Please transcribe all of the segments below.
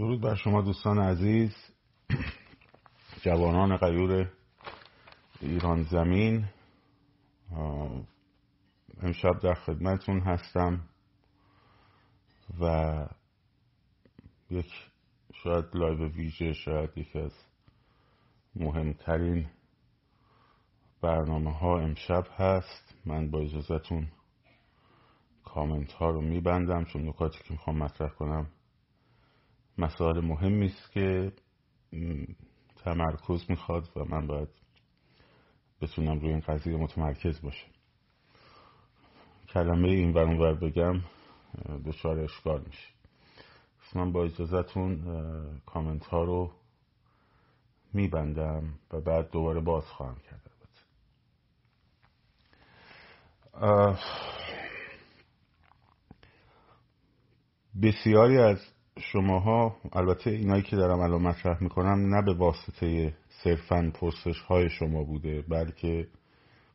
درود بر شما دوستان عزیز، جوانان غیور ایران زمین. امشب در خدمتون هستم و یک شاید لایو ویژه، شاید یکی از مهمترین برنامه ها امشب هست. من با اجازتون کامنت ها رو میبندم، چون نکاتی که میخوام مطرح کنم مسائل مهمی است که تمرکز میخواد و من باید بتونم روی این قضیه متمرکز باشم. کلمه این ور اون ور بگم دچار اشکال میشه. من با اجازتون کامنت ها رو میبندم و بعد دوباره باز خواهم کرد. بسیاری از شماها، البته اینایی که دارم الان مطرح میکنم نه به واسطه صرفاً پرسش های شما بوده، بلکه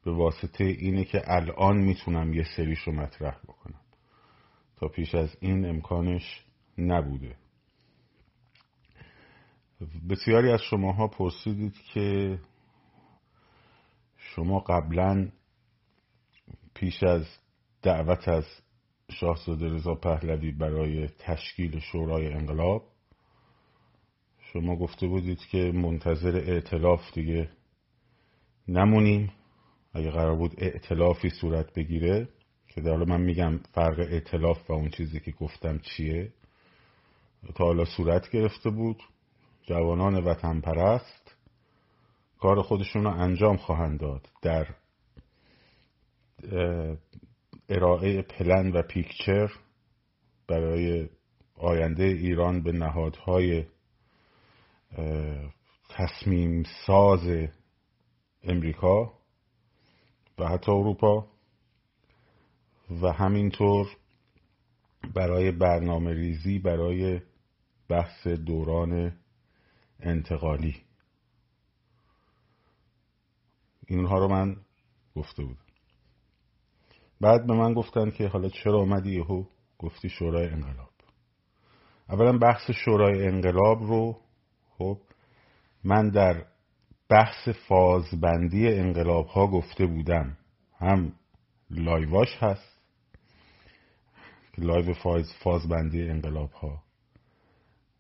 به واسطه اینه که الان میتونم یه سریشو مطرح بکنم. تا پیش از این امکانش نبوده. بسیاری از شماها پرسیدید که شما قبلاً پیش از دعوت از شاهزاده رضا پهلوی برای تشکیل شورای انقلاب، شما گفته بودید که منتظر ائتلاف دیگه نمونیم، اگه قرار بود ائتلافی صورت بگیره، که در حال من میگم فرق ائتلاف و اون چیزی که گفتم چیه، تا حالا صورت گرفته بود. جوانان وطن پرست کار خودشون رو انجام خواهند داد در ارائه پلن و پیکچر برای آینده ایران به نهادهای تصمیم ساز امریکا و حتی اروپا، و همینطور برای برنامه ریزی برای بحث دوران انتقالی. اینها رو من گفته بودم. بعد به من گفتن که حالا چرا اومدی یهو گفتی شورای انقلاب؟ اولا بحث شورای انقلاب رو خب من در بحث فازبندی انقلاب ها گفته بودم، هم لایواش هست، لایو فازبندی انقلاب ها،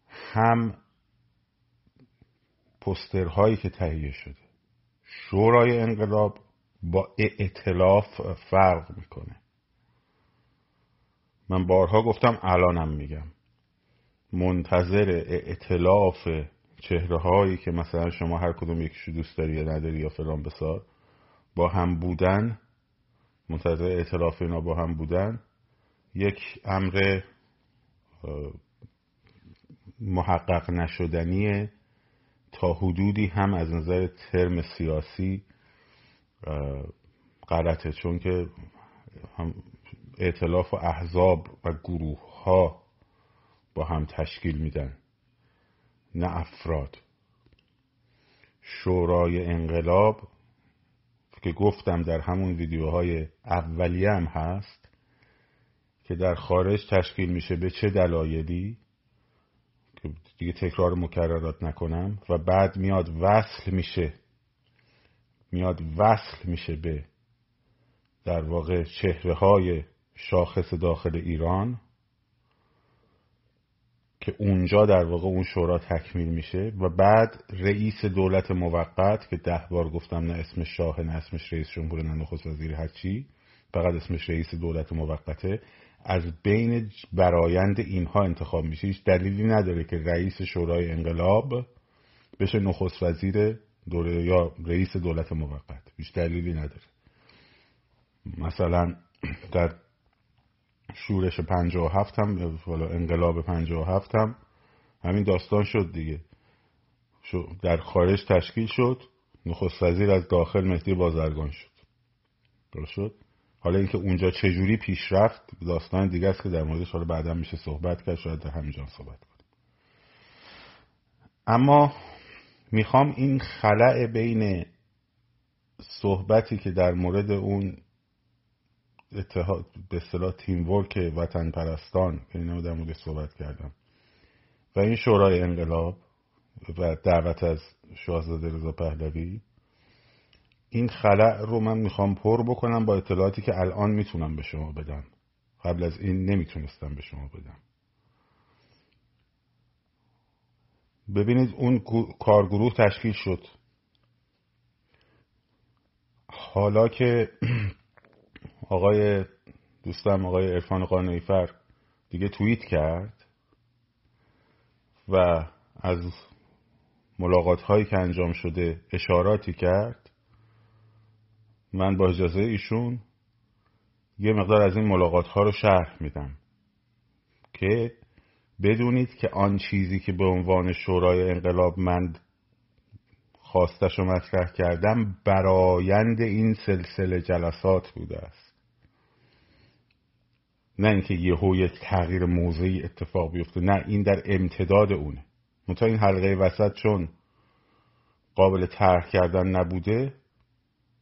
هم پوسترهایی که تهیه شده. شورای انقلاب با ائتلاف فرق میکنه. من بارها گفتم، الانم میگم، منتظر ائتلاف چهره هایی که مثلا شما هر کدوم یکیشو دوست داری یا نداری یا فلان بسار با هم بودن، منتظر ائتلاف اینا با هم بودن یک امر محقق نشدنیه، تا حدودی هم از نظر ترم سیاسی غلطه، چون که هم ائتلاف و احزاب و گروه ها با هم تشکیل میدن نه افراد. شورای انقلاب که گفتم در همون ویدیوهای اولیه هم هست که در خارج تشکیل میشه، به چه دلایلی که دیگه تکرار مکررات نکنم، و بعد میاد وصل میشه به در واقع چهره های شاخص داخل ایران که اونجا در واقع اون شورا تکمیل میشه، و بعد رئیس دولت موقت که 10 بار گفتم نه اسمش شاه، نه اسمش رئیس جمهور، نه نخست وزیر، هرچی، فقط اسمش رئیس دولت موقته، از بین برایند اینها انتخاب میشه. هیچ دلیلی نداره که رئیس شورای انقلاب بشه نخست وزیر یا رئیس دولت موقت، هیچ دلیلی نداره. مثلا در شورش 57 هم، انقلاب 57 هم همین داستان شد دیگه. در خارج تشکیل شد، نخست وزیر از داخل مهدی بازرگان شد. درست شد. حالا اینکه اونجا چجوری پیش رفت داستان دیگه است که در موردش حالا بعدا میشه صحبت کرد، شاید در همینجا صحبت کنیم. اما میخوام این خلأ بین صحبتی که در مورد اون اتحاد به اصطلاح تیم ورک وطن پرستان که اینو در مورد صحبت کردم و این شورای انقلاب و دعوت از شاهزاده رضا پهلوی، این خلأ رو من میخوام پر بکنم با اطلاعاتی که الان میتونم به شما بدم. قبل از این نمیتونستم به شما بدم. ببینید اون کارگروه تشکیل شد. حالا که آقای دوستم آقای عرفان قانعیفر دیگه توییت کرد و از ملاقات هایی که انجام شده اشاراتی کرد، من با اجازه ایشون یه مقدار از این ملاقات ها رو شرح میدم که بدونید که آن چیزی که به عنوان شورای انقلاب من خواستش رو مطرح کردم برایند این سلسله جلسات بوده است، نه اینکه یهو یک تغییر موضعی اتفاق بیفته، نه، این در امتداد اونه. منتها این حلقه وسط چون قابل طرح کردن نبوده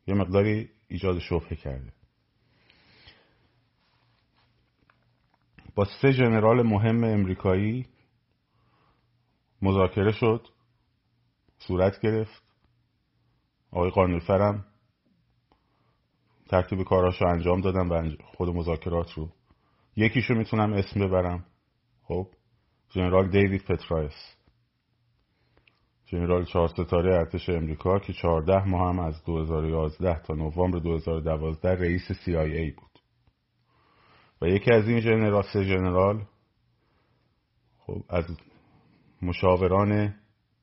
یه مقداری ایجاد شبهه کرده. با 3 ژنرال مهم امریکایی مذاکره شد، صورت گرفت. آقای قانعیفر هم ترتیب کاراش رو انجام دادن و خود مذاکرات رو. یکیشو میتونم اسم ببرم، خب، جنرال دیوید پترایس، جنرال 4 ستاره ارتش امریکا که 14 ماه هم از 2011 تا نوامبر 2012 رئیس CIA بود. و یکی از این جنرال 3 ژنرال خب از مشاوران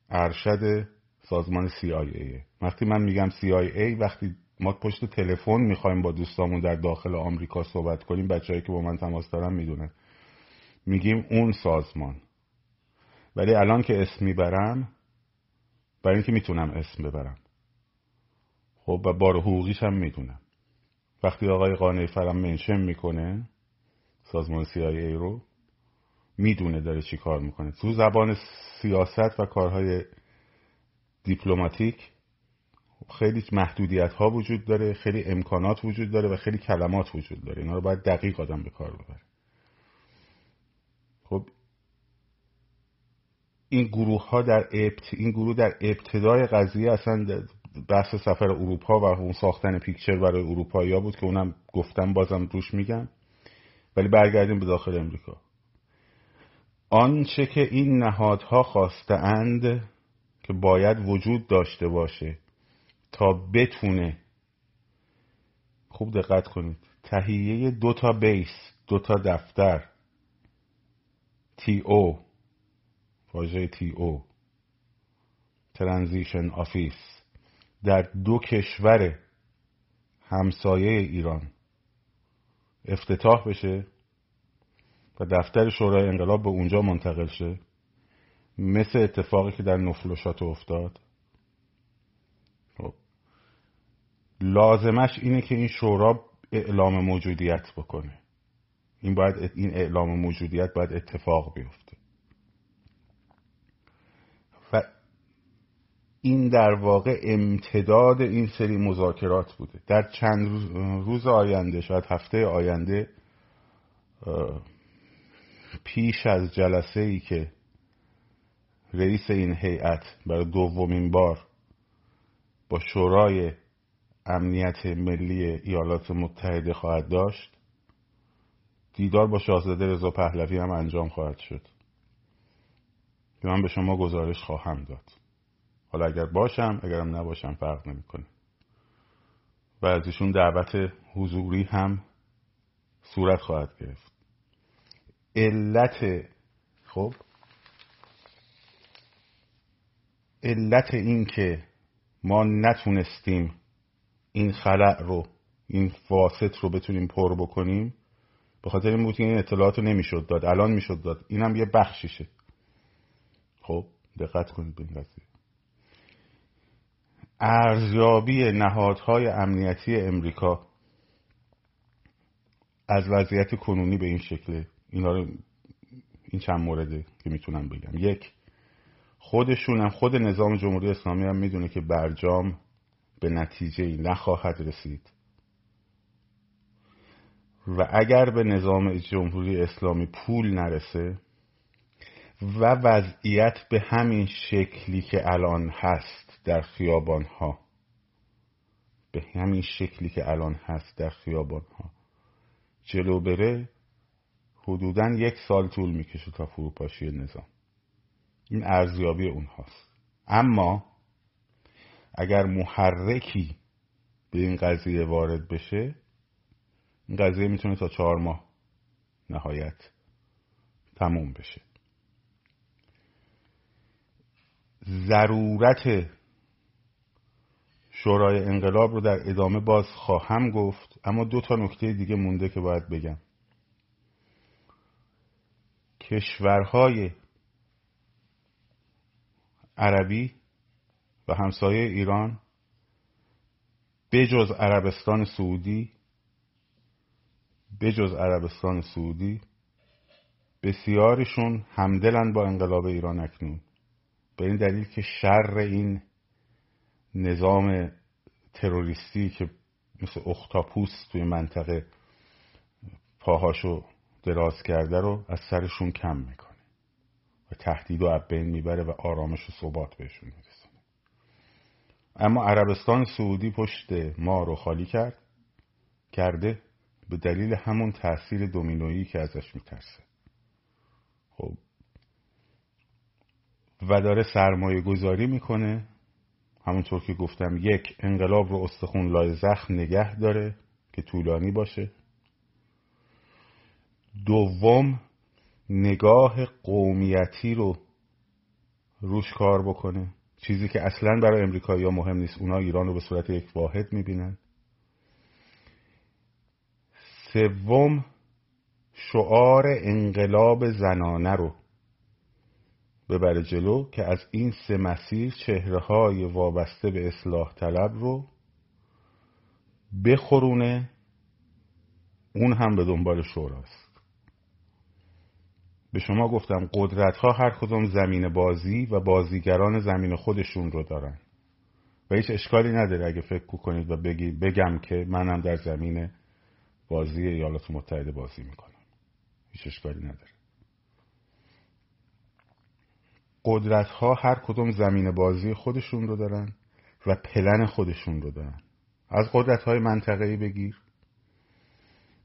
ارشد سازمان CIA. وقتی من میگم CIA، وقتی ما پشت تلفن میخوایم با دوستامون در داخل آمریکا صحبت کنیم، بچه‌ای که با من تماس دارن میدونن میگیم اون سازمان. ولی الان که اسم میبرم برای اینکه میتونم اسم ببرم، خب، و بار حقوقیش هم میدونم. وقتی آقای قانعیفر هم منشن میکنه سازمان CIA رو، میدونه داره چی کار میکنه. تو زبان سیاست و کارهای دیپلماتیک خیلی محدودیت ها وجود داره، خیلی امکانات وجود داره و خیلی کلمات وجود داره. اینا رو باید دقیق آدم به کار ببره. خب این گروه در ابتدای قضیه اصلا بحث سفر اروپا و اون ساختن پیکچر برای اروپایی‌ها بود که اونم گفتم بازم روش میگم. ولی برگردیم به داخل امریکا. آنچه که این نهادها خواسته‌اند که باید وجود داشته باشه تا بتونه، خوب دقت کنید، تهیه 2 تا بیس، 2 تا دفتر TO، واژه TO، ترانزیشن آفیس، در 2 کشور همسایه ایران افتتاح بشه و دفتر شورای انقلاب به اونجا منتقل شه، مثل اتفاقی که در نفل و شاطئ افتاد. لازمش اینه که این شورا اعلام موجودیت بکنه. این اعلام موجودیت باید اتفاق بیفته و این در واقع امتداد این سری مذاکرات بوده. در چند روز آینده، شاید هفته آینده، پیش از جلسه‌ای که رئیس این هیئت برای دومین بار با شورای امنیت ملی ایالات متحده خواهد داشت، دیدار با شاهزاده رضا پهلوی هم انجام خواهد شد که من به شما گزارش خواهم داد. حالا اگر باشم، اگرم نباشم فرق نمی‌کنه. و از ایشون دعوت حضوری هم صورت خواهد گرفت. علت این که ما نتونستیم این خلأ رو، این واسط رو بتونیم پر بکنیم، به خاطر این بود که این اطلاعات رو نمیشد داد. الان میشد داد. اینم یه بخشیشه. خب دقت کنید به این قضیه. ارزیابی نهادهای امنیتی امریکا از وضعیت کنونی به این شکله. اینا رو این چند مورده که میتونم بگم. 1، خودشون هم، خود نظام جمهوری اسلامی هم میدونه که برجام به نتیجه‌ای نخواهد رسید و اگر به نظام جمهوری اسلامی پول نرسه و وضعیت به همین شکلی که الان هست در خیابان‌ها، جلو بره حدوداً 1 سال طول میکشه تا فروپاشی نظام. این ارزیابی اونهاست. اما اگر محرکی به این قضیه وارد بشه، این قضیه میتونه تا 4 ماه نهایت تموم بشه. ضرورت شورای انقلاب رو در ادامه باز خواهم گفت، اما 2 تا نکته دیگه مونده که باید بگم. کشورهای عربی و همسایه ایران بجز عربستان سعودی، بسیارشون همدلن با انقلاب ایران اکنون، به این دلیل که شر این نظام تروریستی که مثل اختاپوس توی منطقه پاهاشو دراز کرده رو از سرشون کم میکنه و تهدید و از بین میبره و آرامش و ثبات بهشون میرسونه. اما عربستان سعودی پشت ما رو خالی کرده به دلیل همون تاثیر دومینویی که ازش میترسه. خب و داره سرمایه گذاری میکنه، همونطور که گفتم 1 انقلاب رو استخون لای زخم نگه داره که طولانی باشه. 2 نگاه قومیتی رو روش کار بکنه، چیزی که اصلاً برای امریکایی ها مهم نیست، اونا ایران رو به صورت یک واحد میبینن. 3 شعار انقلاب زنانه رو ببره جلو که از این 3 مسیر چهره‌های وابسته به اصلاح طلب رو بخورونه، اون هم به دنبال شوراست. به شما گفتم قدرت‌ها هر کدوم زمین بازی و بازیگران زمین خودشون رو دارن و هیچ اشکالی نداره اگه فکر کنید و بگم که منم در زمین بازی ایالات متحده بازی میکنم، هیچ اشکالی نداره. قدرت‌ها هر کدوم زمین بازی خودشون رو دارن و پلن خودشون رو دارن، از قدرت‌های منطقه‌ای بگیر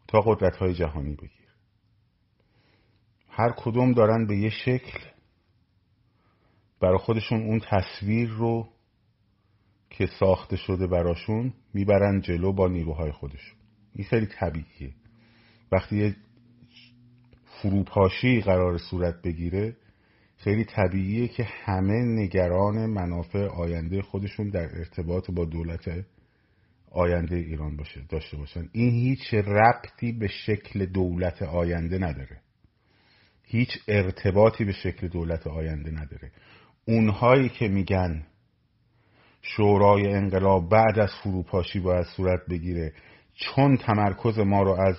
تا قدرت‌های جهانی بگیر، هر کدوم دارن به یه شکل برای خودشون اون تصویر رو که ساخته شده براشون میبرن جلو با نیروهای خودشون. این خیلی طبیعیه. وقتی یه فروپاشی قرار صورت بگیره خیلی طبیعیه که همه نگران منافع آینده خودشون در ارتباط با دولت آینده ایران داشته باشن. این هیچ ربطی به شکل دولت آینده نداره، هیچ ارتباطی به شکل دولت آینده نداره. اونهایی که میگن شورای انقلاب بعد از فروپاشی باید صورت بگیره چون تمرکز ما رو از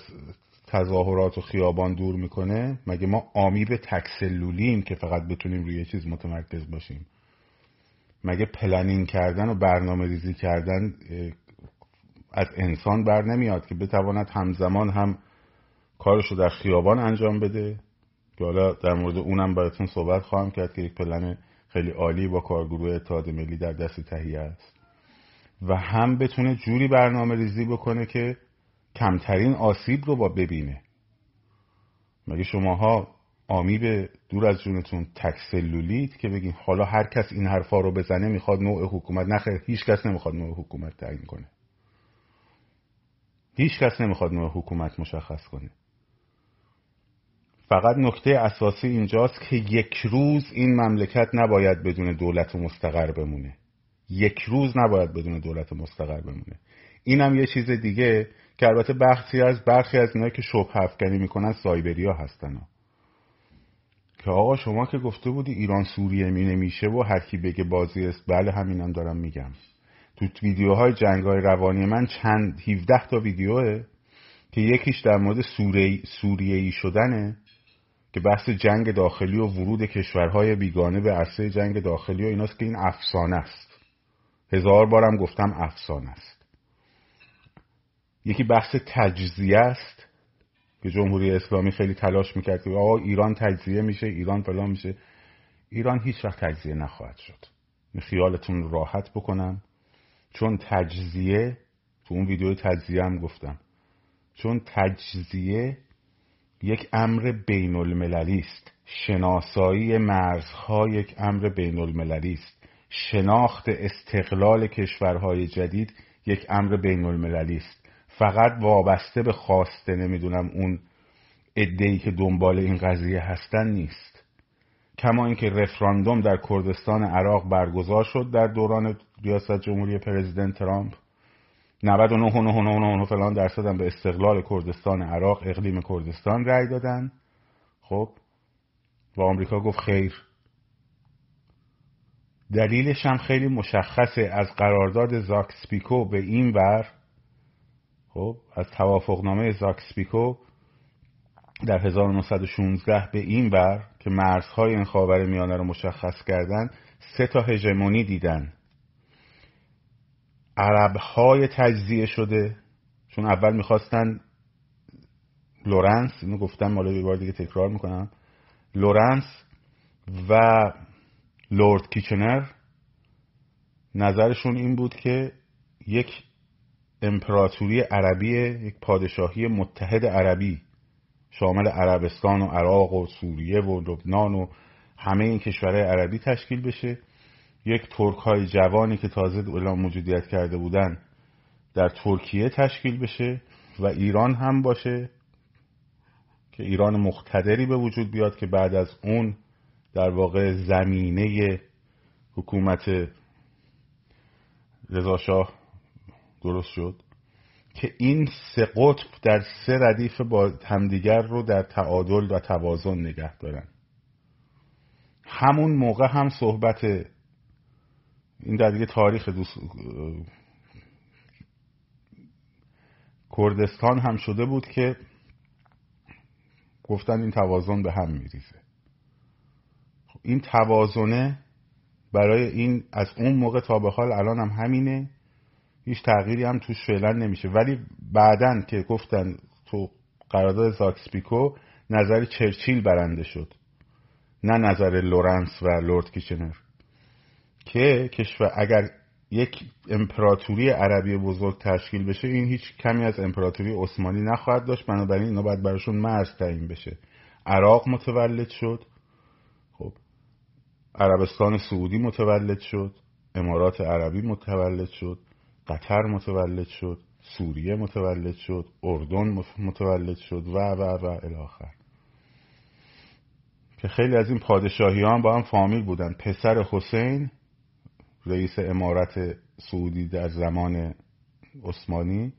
تظاهرات و خیابان دور میکنه، مگه ما آمیب تکسلولیم که فقط بتونیم روی یه چیز متمرکز باشیم؟ مگه پلنین کردن و برنامه ریزی کردن از انسان بر نمیاد که بتواند همزمان هم کارشو در خیابان انجام بده؟ که حالا در مورد اونم براتون صحبت خواهم کرد که یک پلن خیلی عالی با کارگروه اتحاد ملی در دست تهیه است، و هم بتونه جوری برنامه ریزی بکنه که کمترین آسیب رو با ببینه. مگه شماها آمیب دور از جونتون تکسلولید که بگین حالا هر کس این حرفا رو بزنه میخواد نوع حکومت؟ نخیر، هیچ کس نمیخواد نوع حکومت تعیین کنه، هیچ کس نمیخواد نوع حکومت مشخص کنه. فقط نکته اساسی اینجاست که یک روز این مملکت نباید بدون دولت مستقر بمونه، اینم یه چیز دیگه که البته برخی از اینا که شبهه افکنی میکنن سایبریا هستن ها. که آقا شما که گفته بودی ایران سوریه می نمیشه و هر کی بگه بازی است، بله همینم دارم میگم. تو ویدیوهای جنگ‌های روانی من 17 تا ویدیوه که یکیش در مورد سوریه‌ای شدنه که بحث جنگ داخلی و ورود کشورهای بیگانه به عرصه جنگ داخلی و ایناست که این افسانه است. 1000 بارم گفتم افسانه است. یکی بحث تجزیه است که جمهوری اسلامی خیلی تلاش میکرد که آقا ایران تجزیه میشه، ایران فلان میشه. ایران هیچ وقت تجزیه نخواهد شد، خیالتون راحت بکنم. چون تجزیه، تو اون ویدیو تجزیه هم گفتم، چون تجزیه یک امر بین المللی است. شناسایی مرزها یک امر بین المللی است. شناخت استقلال کشورهای جدید یک امر بین المللی است. فقط وابسته به خواسته نمیدونم اون عده‌ای که دنبال این قضیه هستن نیست. کما اینکه رفراندوم در کردستان عراق برگزار شد در دوران ریاست جمهوری پرزیدنت ترامپ، 99.9 فلان درصد هم به استقلال کردستان عراق، اقلیم کردستان رأی دادن. خب و آمریکا گفت خیر. دلیلش هم خیلی مشخصه، از قرارداد سایکس-پیکو به این ور، خب از توافقنامه سایکس-پیکو در 1916 به این ور که مرزهای این خاورمیانه رو مشخص کردن، 3 هژمونی دیدن. عرب‌های تجزیه شده، چون اول می‌خواستن لورنس، اینو گفتم حالا یه بار دیگه تکرار می‌کنم، لورنس و لورد کیچنر نظرشون این بود که یک امپراتوری عربی، یک پادشاهی متحد عربی شامل عربستان و عراق و سوریه و لبنان و همه این کشورهای عربی تشکیل بشه. یک ترک‌های جوانی که تازه اعلام موجودیت کرده بودن در ترکیه تشکیل بشه و ایران هم باشه که ایران مقتدری به وجود بیاد که بعد از اون در واقع زمینه حکومت رضاشاه درست شد که این 3 قطب در 3 ردیف با همدیگر رو در تعادل و توازن نگه دارن. همون موقع هم صحبت این در دیگه تاریخ کردستان هم شده بود که گفتن این توازن به هم میریزه. این توازنه برای این از اون موقع تا به حال الان هم همینه، هیچ تغییری هم توش فعلا نمیشه. ولی بعدن که گفتن تو قرارداد سایکس-پیکو نظر چرچیل برنده شد، نه نظر لورنس و لورد کیچنر، که کشور اگر یک امپراتوری عربی بزرگ تشکیل بشه این هیچ کمی از امپراتوری عثمانی نخواهد داشت، بنابراین اینا باید براشون مرز تعیین بشه. عراق متولد شد، خب عربستان سعودی متولد شد، امارات عربی متولد شد، قطر متولد شد، سوریه متولد شد، اردن متولد شد و الاخر. که خیلی از این پادشاهیان با هم فامیل بودن. پسر حسین رئیس امارت سعودی در زمان عثمانی،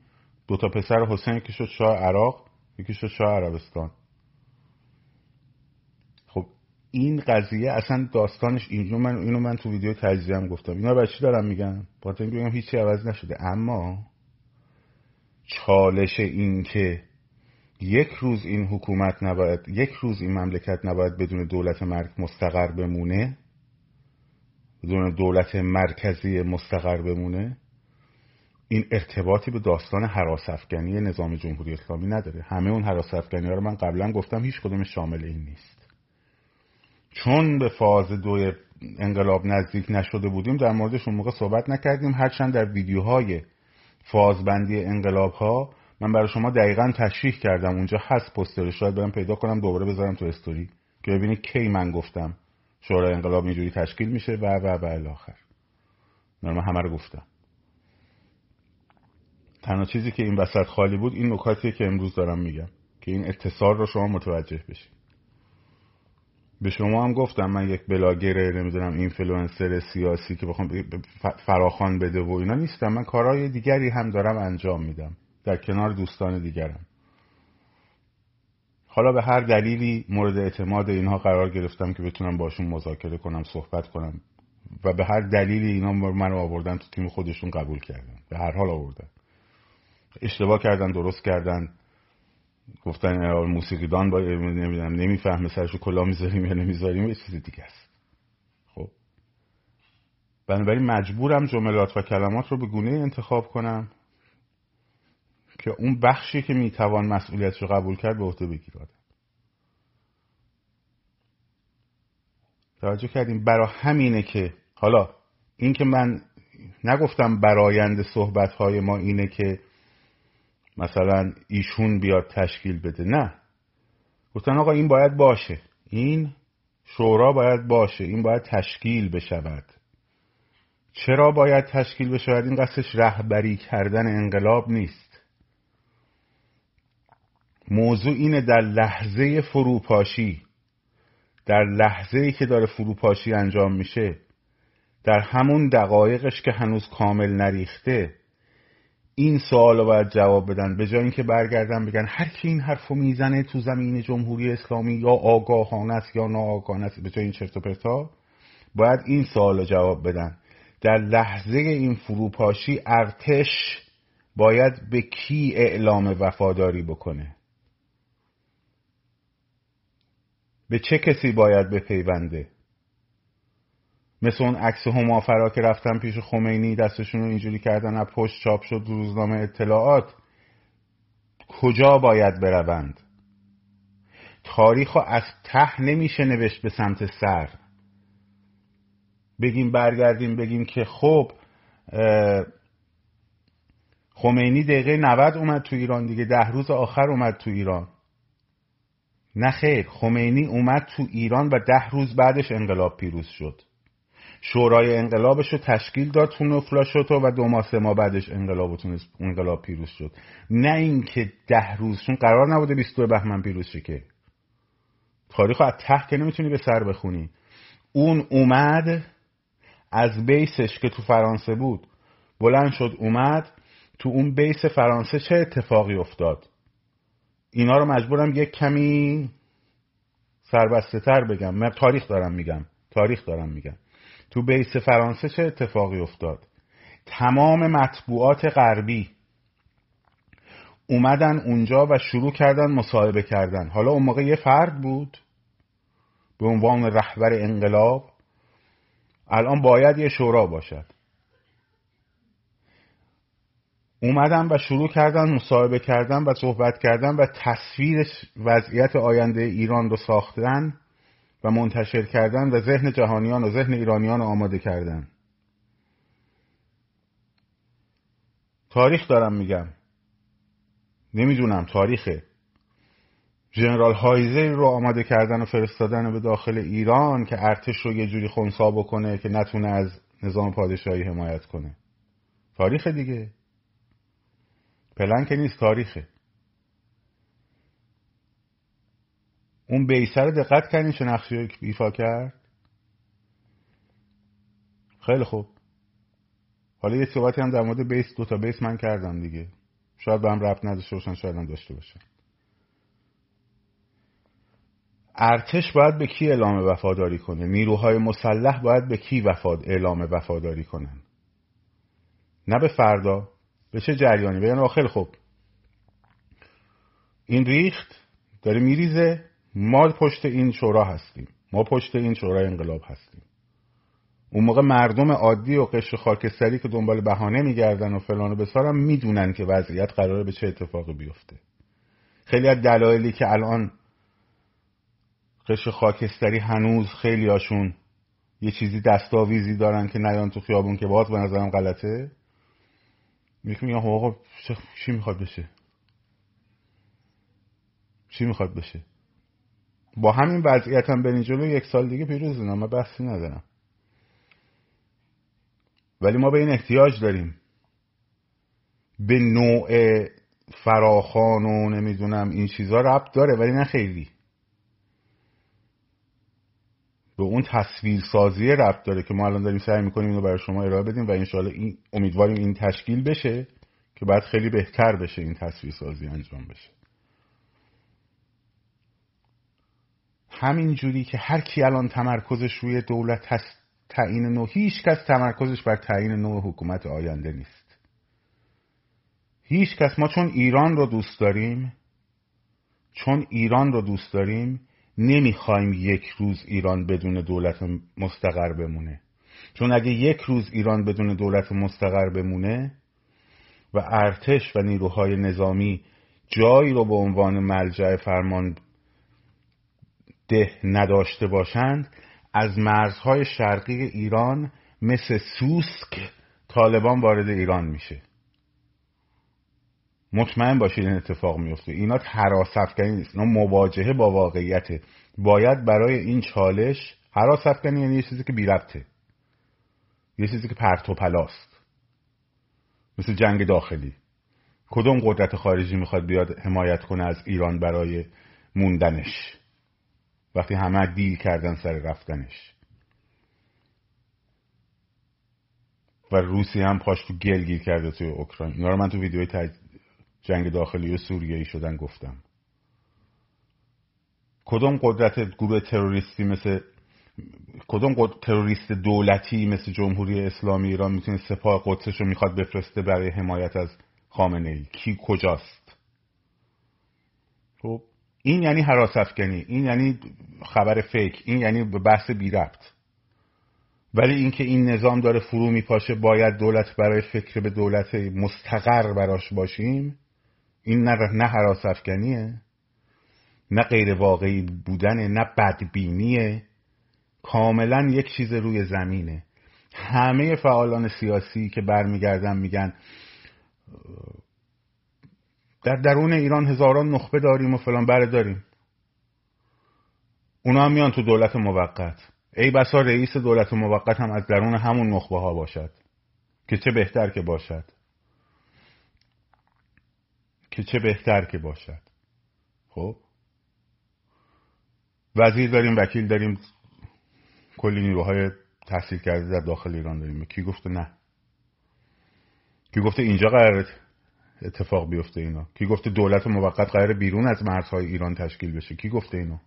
2 پسر حسین، یکی شد شاه عراق، یکی شد شاه عربستان. خب این قضیه اصلا داستانش اینو من تو ویدیو تجزیه هم گفتم. اینا برای چی دارم میگم؟ باید میگم هیچی عوض نشده. اما چالش این که یک روز این مملکت نباید بدون دولت مرکزی مستقر بمونه، بدون دولت مرکزی مستقر بمونه، این ارتباطی به داستان هراس‌افکنی نظام جمهوری اسلامی نداره. همه اون هراس‌افکنی‌ها رو من قبلا گفتم، هیچ کدوم شامل این نیست. چون به فاز 2 انقلاب نزدیک نشده بودیم در موردش اون موقع صحبت نکردیم، هرچند در ویدیوهای فازبندی انقلاب‌ها من برای شما دقیقاً تشریح کردم، اونجا هست پوسترش، شاید برم پیدا کنم دوباره بذارم تو استوری که ببینید کی من گفتم شورای انقلاب اینجوری تشکیل میشه و الاخر. من همه رو گفتم. تنها چیزی که این وسط خالی بود این نکاتیه که امروز دارم میگم که این اتصال رو شما متوجه بشید. به شما هم گفتم من یک بلاگره نمیدونم اینفلوئنسر سیاسی که بخوام فراخوان بده و اینا نیستم. من کارهای دیگری هم دارم انجام میدم در کنار دوستان دیگرم. حالا به هر دلیلی مورد اعتماد اینها قرار گرفتم که بتونم باشون مذاکره کنم، صحبت کنم و به هر دلیلی اینا منو آوردن تو تیم خودشون، قبول کردن، به هر حال آوردن. اشتباه کردن، درست کردن، گفتن موسیقیدان با نمیفهمه سرشو کلا میذاریم یا نمیذاریم، یه چیز دیگه است. خب بنابراین مجبورم جملات و کلمات رو به گونه انتخاب کنم که اون بخشی که میتوان مسئولیتش رو قبول کرد به عهده بگیره. توجه کردیم؟ برای همینه که حالا این که من نگفتم برایند صحبت‌های ما اینه که مثلا ایشون بیاد تشکیل بده، نه، گفتن آقا این باید باشه، این شورا باید باشه، این باید تشکیل بشود. چرا باید تشکیل بشود؟ این قصدش رهبری کردن انقلاب نیست. موضوع اینه در لحظه فروپاشی، در لحظه‌ای که داره فروپاشی انجام میشه، در همون دقایقش که هنوز کامل نریخته، این سوالو باید جواب بدن، به جای اینکه برگردن بگن هر کی این حرفو میزنه تو زمین جمهوری اسلامی یا آگاهانه است یا ناآگاهانه است، به جای این چرت و پرتا باید این سوالو جواب بدن. در لحظه این فروپاشی ارتش باید به کی اعلام وفاداری بکنه؟ به چه کسی باید بپیونده؟ مثل اون عکس همافرا که رفتن پیش خمینی دستشون رو اینجوری کردن از پشت، چاپ شد در روزنامه اطلاعات. کجا باید بروند؟ تاریخو از ته نمیشه نوشت به سمت سر. بگیم برگردیم بگیم که خب خمینی دقیقه 90 اومد تو ایران دیگه، 10 روز آخر اومد تو ایران. نه خیر، خمینی اومد تو ایران و 10 روز بعدش انقلاب پیروز شد. شورای انقلابش رو تشکیل داد تو نفلاشوتو و 2 ماه 3 ماه بعدش انقلاب پیروز شد. نه اینکه 10 روزشون قرار نبوده 22 بهمن پیروز شه که. تاریخو از ته که نمیتونی به سر بخونی. اون اومد از بیسش که تو فرانسه بود بلند شد اومد تو اون بیس فرانسه، چه اتفاقی افتاد؟ اینا رو مجبورم یک کمی سربسته تر بگم، من تاریخ دارم میگم. تو بیس فرانسه چه اتفاقی افتاد؟ تمام مطبوعات غربی اومدن اونجا و شروع کردن مصاحبه کردن. حالا اون موقع یه فرد بود به عنوان رهبر انقلاب، الان باید یه شورا باشد. اومدن و شروع کردن مصاحبه کردن و صحبت کردن و تصویر وضعیت آینده ایران رو ساختن و منتشر کردن و ذهن جهانیان و ذهن ایرانیان رو آماده کردن. تاریخ دارم میگم، نمیدونم تاریخه. جنرال هایزر رو آماده کردن و فرستادن به داخل ایران که ارتش رو یه جوری خنثی بکنه که نتونه از نظام پادشاهی حمایت کنه. تاریخ دیگه، پلن که نیست، تاریخه. اون بیسر رو دقت کردین چه نقشی رو ایفا کرد؟ خیلی خوب. حالا یه صحبتی هم در مورد بیس، 2 تا بیس من کردم دیگه، شاید به هم ربط نداشته باشن، شاید هم داشته باشن. ارتش باید به کی اعلام وفاداری کنه؟ نیروهای مسلح باید به کی اعلام وفاداری کنن؟ نه به فردا، به چه جریانی؟ بگن آخر خب این ریخت داره میریزه، ما پشت این شورا هستیم، ما پشت این شورای انقلاب هستیم. اون موقع مردم عادی و قشر خاکستری که دنبال بهانه میگردن و فلان و بسارم میدونن که وضعیت قراره به چه اتفاقی بیفته. خیلی از دلایلی که الان قشر خاکستری هنوز خیلی هاشون یه چیزی دستاویزی دارن که نیان تو خیابون، که باز به نظرم غلطه. میگم آقا چی میخواد بشه؟ چی میخواد بشه؟ با همین وضعیت هم برین جلو، 1 سال دیگه پیروز اینا، من بحثی ندارم. ولی ما به این احتیاج داریم، به نوع فراخان و نمیدونم این چیزها ربط داره ولی نه خیلی، به اون تصویر سازی ربط داره که ما الان داریم سعی میکنیم اینو برای شما ارائه بدیم و انشالله این، امیدواریم این تشکیل بشه که بعد خیلی بهتر بشه این تصویر سازی انجام بشه. همین جوری که هر کی الان تمرکزش روی دولت هست، تعیین نو، هیچ کس تمرکزش بر تعیین نو حکومت آینده نیست. هیچ کس. ما چون ایران رو دوست داریم، نمیخوایم یک روز ایران بدون دولت مستقر بمونه. چون اگه یک روز ایران بدون دولت مستقر بمونه، و ارتش و نیروهای نظامی جایی رو به عنوان ملجأ فرمان ده نداشته باشند، از مرزهای شرقی ایران مثل سوسک طالبان وارد ایران میشه. مطمئن باشید این اتفاق میفته. اینا هراس افکنی نیست، اینا مواجهه با واقعیته. باید برای این چالش هراس افکنی، یعنی یه چیزی که بی ربطه، یه چیزی که پرت و پلاست، مثل جنگ داخلی. کدوم قدرت خارجی میخواد بیاد حمایت کنه از ایران برای موندنش وقتی همه دیل کردن سر رفتنش؟ و روسیه هم پاش تو گل گیر کرده توی اوکراین. اینا رو من تو ویدیوی جنگ داخلی و سوریه‌ای شدن گفتم. کدوم تروریست دولتی مثل جمهوری اسلامی ایران میتونه سپاه قدسش رو میخواد بفرسته برای حمایت از خامنه‌ای؟ کی کجاست؟ خب این یعنی هراس افکنی، این یعنی خبر فیک، این یعنی بحث بی ربط. ولی اینکه این نظام داره فرو میپاشه، باید دولت برای فکر به دولت مستقر براش باشیم، این نه هراس افکنیه، نه غیر واقعی بودنه، نه بدبینیه، کاملا یک چیز روی زمینه. همه فعالان سیاسی که برمیگردن میگن در درون ایران هزاران نخبه داریم و فلان بره داریم، اونا هم میان تو دولت موقت. ای بسا رئیس دولت موقت هم از درون همون نخبه ها باشد، که چه بهتر که باشد، که چه بهتر که باشد. خب وزیر داریم، وکیل داریم، کلی نیروهای تحصیل کرده در داخل ایران داریم. کی گفته نه؟ کی گفته اینجا قراره اتفاق بیفته اینا؟ کی گفته دولت موقت قراره بیرون از مرزهای ایران تشکیل بشه؟ کی گفته اینو؟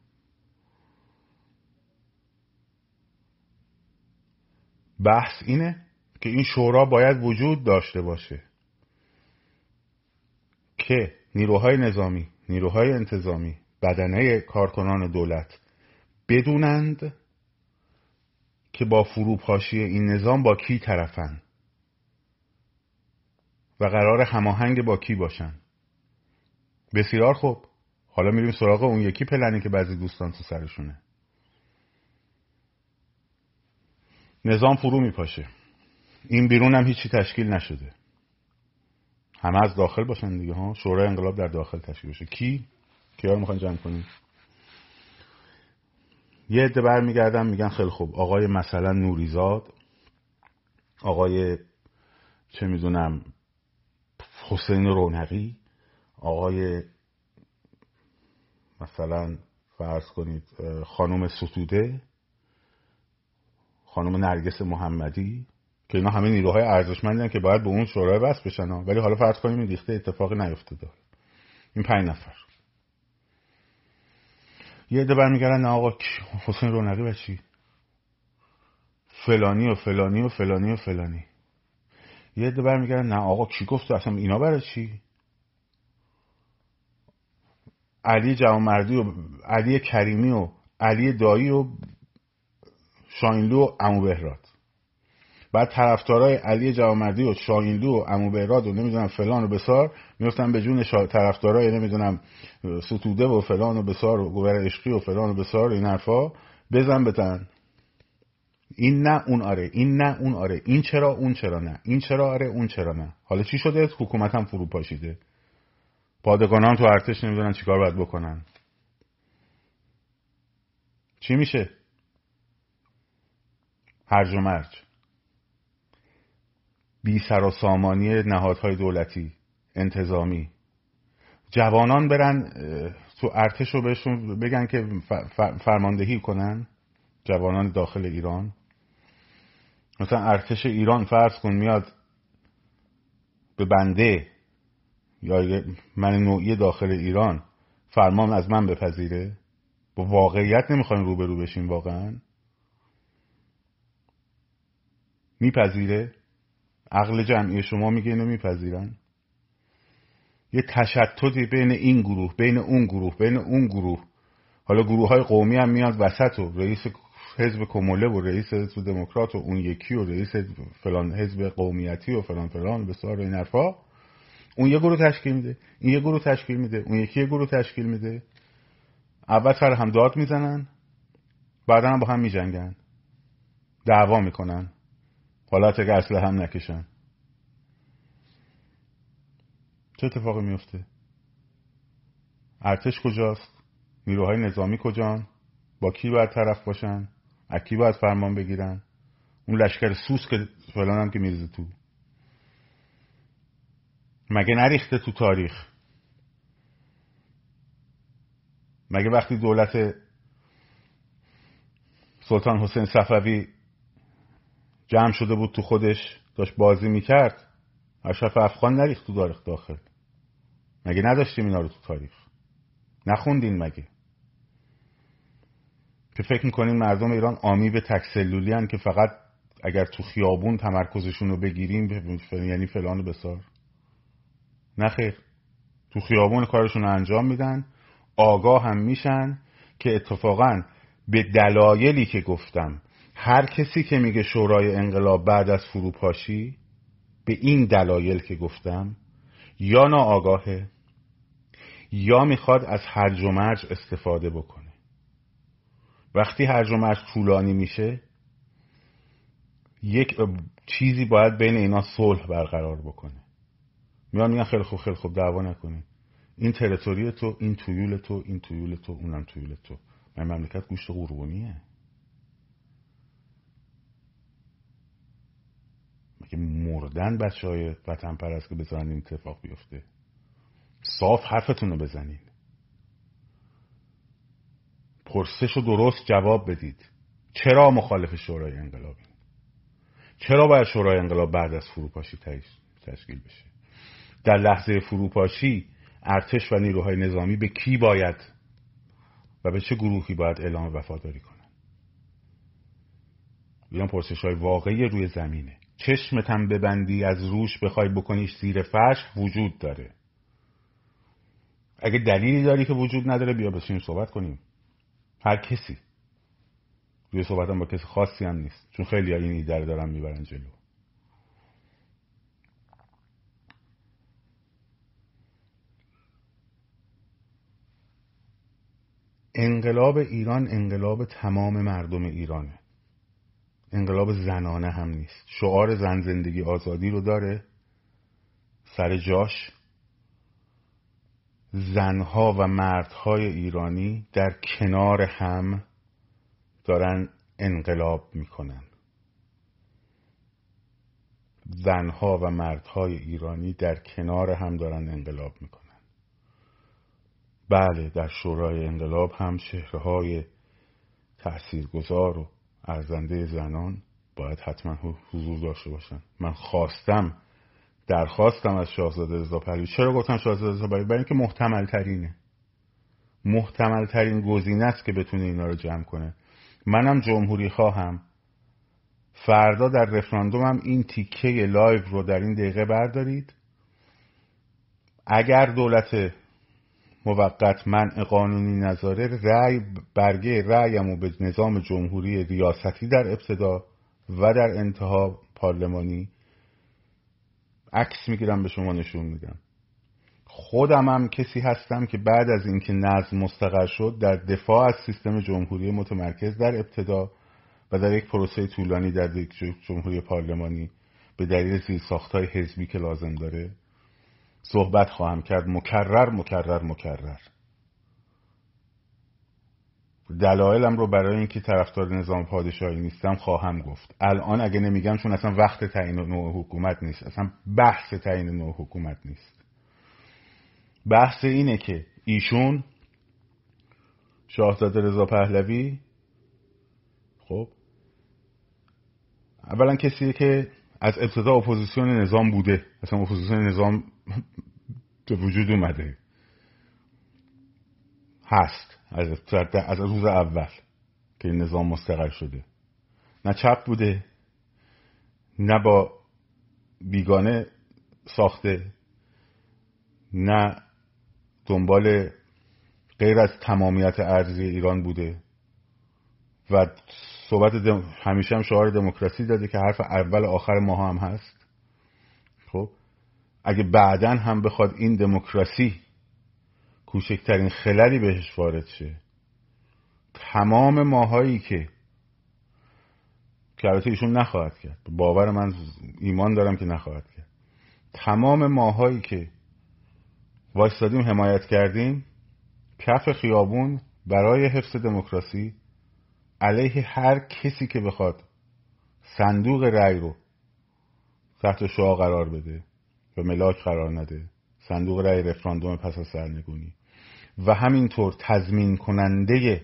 بحث اینه که این شورا باید وجود داشته باشه که نیروهای نظامی، نیروهای انتظامی، بدنه کارکنان دولت بدونند که با فروپاشی این نظام با کی طرفن و قرار هماهنگ با کی باشن. بسیار خوب، حالا میریم سراغ اون یکی پلنی که بعضی دوستان تو سرشونه. نظام فرو میپاشه، این بیرون هم هیچی تشکیل نشده، همه از داخل باشن دیگه ها. شورای انقلاب در داخل تشکیل بشه، کیا رو میخوان جمع کنیم؟ یه عده برمیگردن میگن خیلی خوب، آقای مثلا نوریزاد، آقای چه میدونم حسین رونقی، آقای مثلا فرض کنید خانم ستوده، خانم نرگس محمدی، که اینا همه نیروهای ارزشمندن که باید به اون شورای وصل بشن. ولی حالا فرض کنیم این ریخته اتفاقی نیفتاده، این 5 نفر. یه عده برمیگردن نه آقا حسین رونقی و چی فلانی و فلانی و فلانی و فلانی. یه عده برمیگردن نه آقا کی گفت اصلا اینا برای چی؟ علی جوانمردی و علی کریمی و علی دایی و شاهینلو و عمو بهراد. بعد طرفدارای علی جوانمردی و شاهینلو و عمو بهراد و نمیدونم فلان و بسار میافتن به جون طرفدارای نمیدونم ستوده و فلان و بسار و گوهر عشقی و فلان و بسار. این حرفا بزن بتن، این نه اون آره، این نه اون آره، این چرا اون چرا نه، این چرا آره اون چرا نه. حالا چی شده؟ حکومت هم فرو پاشیده، پادگانان تو ارتش نمیدونن چیکار باید بکنن. چی میشه؟ هرج و مرج، بی سر و سامانی نهادهای دولتی انتظامی. جوانان برن تو ارتش رو بهشون بگن که فرماندهی کنن. جوانان داخل ایران، مثلا ارتش ایران فرض کن میاد به بنده یا من نوعی داخل ایران فرمان از من بپذیره. با واقعیت نمیخوایم روبرو بشیم، واقعا میپذیره؟ عقل جمعی شما میگه اینو میپذیرن؟ یه تشتتی بین این گروه، بین اون گروه، بین اون گروه. حالا گروه های قومی هم میاد وسط، و رئیس حزب کموله و رئیس حزب دموکرات و اون یکی و رئیس فلان حزب قومیتی و فلان فلان بسار این حرفا. اون یه گروه تشکیل میده، این یه گروه تشکیل میده، اون یکی یه گروه تشکیل میده. اول سر هم داد میزنن، بعدا هم با هم میجنگن، دعوا میکنن، حالت که اسلحه هم نکشن. چه اتفاقی میفته؟ ارتش کجاست؟ نیروهای نظامی کجان؟ با کی باید طرف باشن؟ از کی باید فرمان بگیرن؟ اون لشکر سوس که فلان هم که میرزه تو، مگه نریخته تو تاریخ؟ مگه وقتی دولت سلطان حسین صفوی جمع شده بود تو خودش داشت بازی میکرد، اشرف افغان نریخت تو تاریخ داخل؟ مگه نداشتیم اینا رو تو تاریخ؟ نخوندین مگه؟ که فکر میکنین مردم ایران آمیب تکسلولی هن که فقط اگر تو خیابون تمرکزشون رو بگیریم یعنی فلان بسار؟ نه خیر، تو خیابون کارشون رو انجام میدن، آگاه هم میشن که اتفاقا به دلایلی که گفتم هر کسی که میگه شورای انقلاب بعد از فروپاشی به این دلایل که گفتم یا ناآگاهه یا میخواد از هرج و مرج استفاده بکنه. وقتی هرج و مرج طولانی میشه یک چیزی باید بین اینا صلح برقرار بکنه. میان میگن خیلی خوب خیلی خوب، دعوا نکنید، این تریتوری تو، این تویول تو، این تویول تو، اونم تویول تو. من مملکت گوشت قربونیه. مگه مردن بچه های وطن پرست که بزنن این اتفاق بیفته؟ صاف حرفتون رو بزنین، پرسش رو درست جواب بدید. چرا مخالف شورای انقلابین؟ چرا باید شورای انقلاب بعد از فروپاشی تشکیل بشه؟ در لحظه فروپاشی ارتش و نیروهای نظامی به کی باید و به چه گروهی باید اعلام وفاداری کنن؟ اینا پرسش‌های واقعی روی زمینه. چشمت هم ببندی از روش بخوای بکنیش زیر فرش، وجود داره. اگه دلیلی داری که وجود نداره بیا بشین صحبت کنیم. هر کسی روی صحبتم با کسی خاصی هم نیست، چون خیلی ها این ایده رو دارن میبرن جلو. انقلاب ایران انقلاب تمام مردم ایرانه، انقلاب زنانه هم نیست. شعار زن زندگی آزادی رو داره سر جاش. زنها و مردهای ایرانی در کنار هم دارن انقلاب میکنن. زنها و مردهای ایرانی در کنار هم دارن انقلاب میکنن. بله، در شورای انقلاب هم چهره‌های تاثیرگذار و ارزنده زنان باید حتما حضور داشته باشن. من درخواستم از شاهزاده رضا پهلوی. چرا گفتم شاهزاده رضا پهلوی؟ برای اینکه محتمل ترین گزینه است که بتونه اینا رو جمع کنه. منم جمهوری خواهم، فردا در رفراندومم این تیکه لایو رو در این دقیقه بردارید. اگر دولت موقت منع قانونی نذاره، برگه رأیمو به نظام جمهوری ریاستی در ابتدا و در انتها پارلمانی عکس میگیرم به شما نشون میدم. خودم کسی هستم که بعد از اینکه نظم مستقر شد در دفاع از سیستم جمهوری متمرکز در ابتدا و در یک پروسه طولانی در یک جمهوری پارلمانی به دلیل زیرساخت‌های حزبی که لازم داره صحبت خواهم کرد، مکرر. دلایلم رو برای اینکه طرفدار نظام پادشاهی نیستم خواهم گفت. الان اگه نمیگم چون اصلا وقت تعیین نوع حکومت نیست، اصلا بحث تعیین نوع حکومت نیست. بحث اینه که ایشون شاهزاده رضا پهلوی خب اولا کسیه که از ابتدا اپوزیسیون نظام بوده، اصلا اپوزیسیون نظام به وجود اومده هست از روز اول که این نظام مستقر شده. نه چپ بوده، نه با بیگانه ساخته، نه دنبال غیر از تمامیت ارضی ایران بوده و همیشه هم شعار دموکراسی داده که حرف اول آخر ما هم هست. خب اگه بعدن هم بخواد این دموکراسی کوچکترین خللی بهش وارد شه، تمام ماهایی که البته ایشون نخواهد کرد، باور من، ایمان دارم که نخواهد کرد، تمام ماهایی که وایستادیم حمایت کردیم کف خیابون برای حفظ دموکراسی علیه هر کسی که بخواد صندوق رأی رو تحت شعاع قرار بده و ملاک قرار نده، صندوق رأی رفراندوم پس از سرنگونی، و همینطور تضمین کننده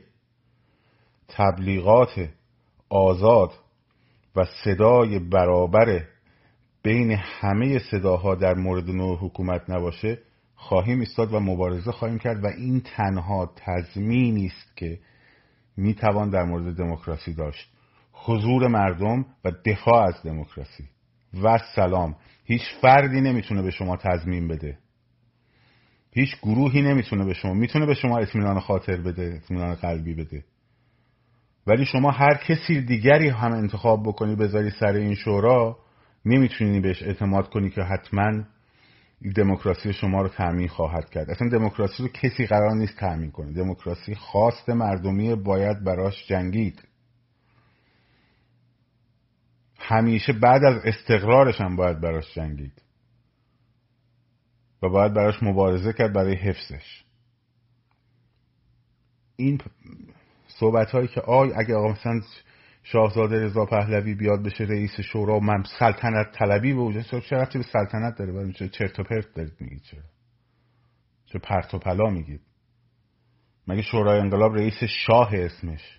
تبلیغات آزاد و صدای برابر بین همه صداها در مورد نوع حکومت نباشه، خواهیم ایستاد و مبارزه خواهیم کرد. و این تنها تضمینی است که میتوان در مورد دموکراسی داشت: حضور مردم و دفاع از دموکراسی. و سلام، هیچ فردی نمیتونه به شما تضمین بده، هیچ گروهی نمیتونه به شما، میتونه به شما اطمینان خاطر بده، اطمینان قلبی بده، ولی شما هر کسی دیگری هم انتخاب بکنی بذاری سر این شورا، نمیتونی بهش اعتماد کنی که حتما دموکراسی شما رو تامین خواهد کرد. اصلا دموکراسی رو کسی قرار نیست تامین کنه. دموکراسی خواست مردمی، باید براش جنگید. همیشه بعد از استقرارش هم باید براش جنگید و باید براش مبارزه کرد، برای حفظش. این صحبت هایی که اگه آقا مثلا شاهزاده رضا پهلوی بیاد بشه رئیس شورا، من سلطنت طلبی به وجود سر، چه رفتی به سلطنت داره؟ برای چه چرت و پرت دارید میگید؟ چه پرت و پلا میگید؟ مگه شورای انقلاب رئیس شاه اسمش؟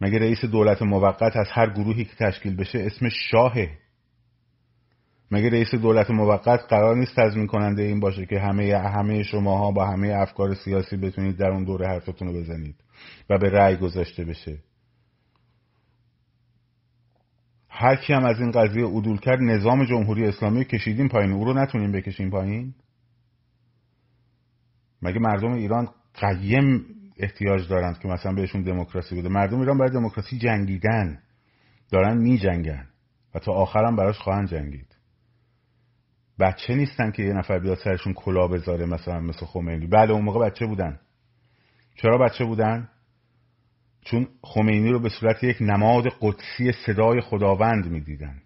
مگه رئیس دولت موقت از هر گروهی که تشکیل بشه اسمش شاهه؟ مگه رئیس دولت موقت قرار نیست تضمین کننده این باشه که همه شماها با همه افکار سیاسی بتونید در اون دوره حرفتون رو بزنید و به رأی گذاشته بشه؟ هر کی هم از این قضیه عدول کرد، نظام جمهوری اسلامی کشیدیم پایین، او رو نتونیم بکشیم پایین؟ مگه مردم ایران قیم احتیاج دارند که مثلا بهشون دموکراسی بده؟ مردم ایران برای دموکراسی جنگیدن، دارن می جنگن و تا آخرم براش خواهن جنگید. بچه نیستن که یه نفر بیاد سرشون کلاه بذاره، مثلا مثل خمینی. بله، اون موقع بچه بودن. چرا بچه بودن؟ چون خمینی رو به صورت یک نماد قدسی صدای خداوند می‌دیدن.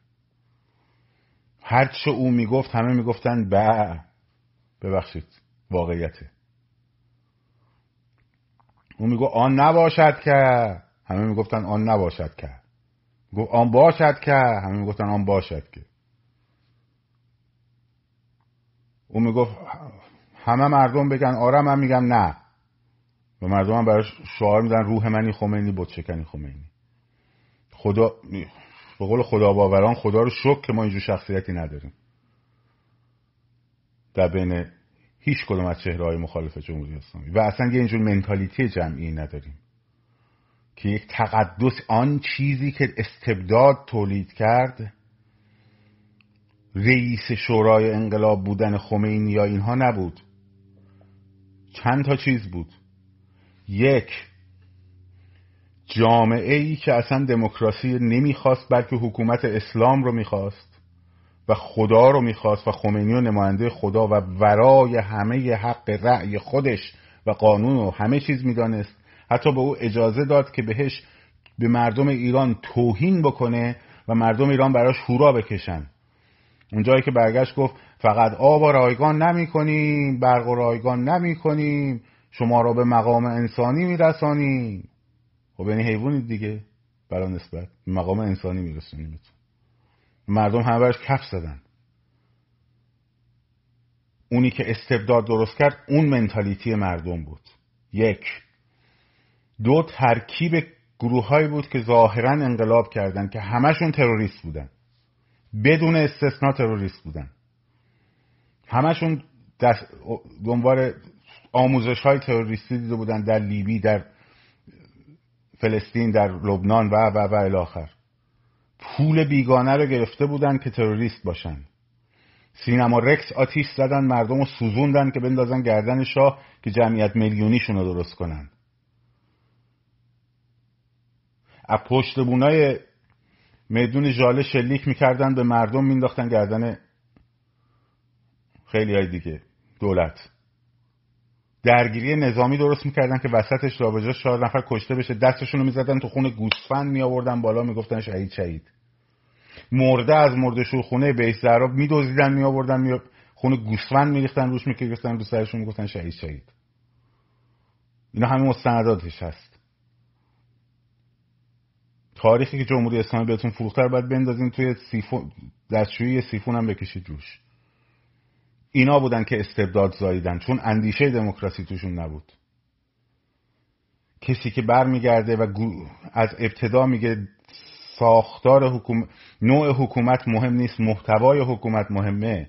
هر چه او میگفت همه میگفتن ببخشید واقعیته. او میگو آن نباشد که، همه میگفتن آن نباشد که. گفت آن باشد که، همه میگفتن آن باشد که. او میگفت همه مردم بگن آره، من میگم نه. و مردم هم براش شعار میدن: روح منی خمینی، بت شکنی خمینی. خدا به قول خدا باوران، خدا رو شکر که ما اینجور شخصیتی نداریم در بین هیچ کدوم از چهره‌های مخالف جمهوری اسلامی، و اصلا یه اینجور منتالیتی جمعی نداریم که یک تقدس، آن چیزی که استبداد تولید کرد، رئیس شورای انقلاب بودن خمینی یا اینها نبود. چند تا چیز بود. یک، جامعه‌ای که اصلا دموکراسی نمیخواست، بلکه حکومت اسلام رو میخواست و خدا رو میخواست و خمینی و نماینده خدا و ورای همه حق رأی خودش و قانون و همه چیز میدانست، حتی به او اجازه داد که به مردم ایران توهین بکنه و مردم ایران براش هورا بکشن. اونجایی که برگشت گفت فقط آب و رایگان نمی کنیم، برق و رایگان نمی کنیم، شما را به مقام انسانی میرسانیم. خب یعنی حیوانید دیگه، برای نسبت مقام انسانی میرسونیم. مردم همه براش کف زدن. اونی که استبداد درست کرد اون منتالیتی مردم بود. یک. دو، ترکیب گروهایی بود که ظاهراً انقلاب کردن که همشون تروریست بودن، بدون استثنا تروریست بودن. همشون دنبال آموزش‌های تروریستی دیده بودن در لیبی، در فلسطین، در لبنان و الی آخر. پول بیگانه رو گرفته بودن که تروریست باشن. سینما رکس آتیش زدن، مردم رو سوزوندن که بندازن گردن شاه که جمعیت میلیونیشون رو درست کنن. از پشتبونای میدون ژاله شلیک میکردن، به مردم مینداختن گردن خیلی های دیگه دولت درگیری نظامی درست میکردن که وسطش رابجا 4 نفر کشته بشه، دستشون رو میزدن تو خون گوسفند میآوردن بالا میگفتن شهید شهید، مرده از مرده شور خونه بیس زراب میدوزیدن میآوردن خون گوسفند میریختن روش میکردن رو سرشون میگفتن شهید شهید. اینا همه مستنداتش هست. تاریخی که جمهوری اسلامی بهتون فروختار باید بندازین توی سیفون، دستشویی سیفون هم بکشید روش. اینا بودن که استبداد زاییدن چون اندیشه دموکراسی توشون نبود. کسی که برمیگرده و از ابتدا میگه ساختار حکومت، نوع حکومت مهم نیست، محتوای حکومت مهمه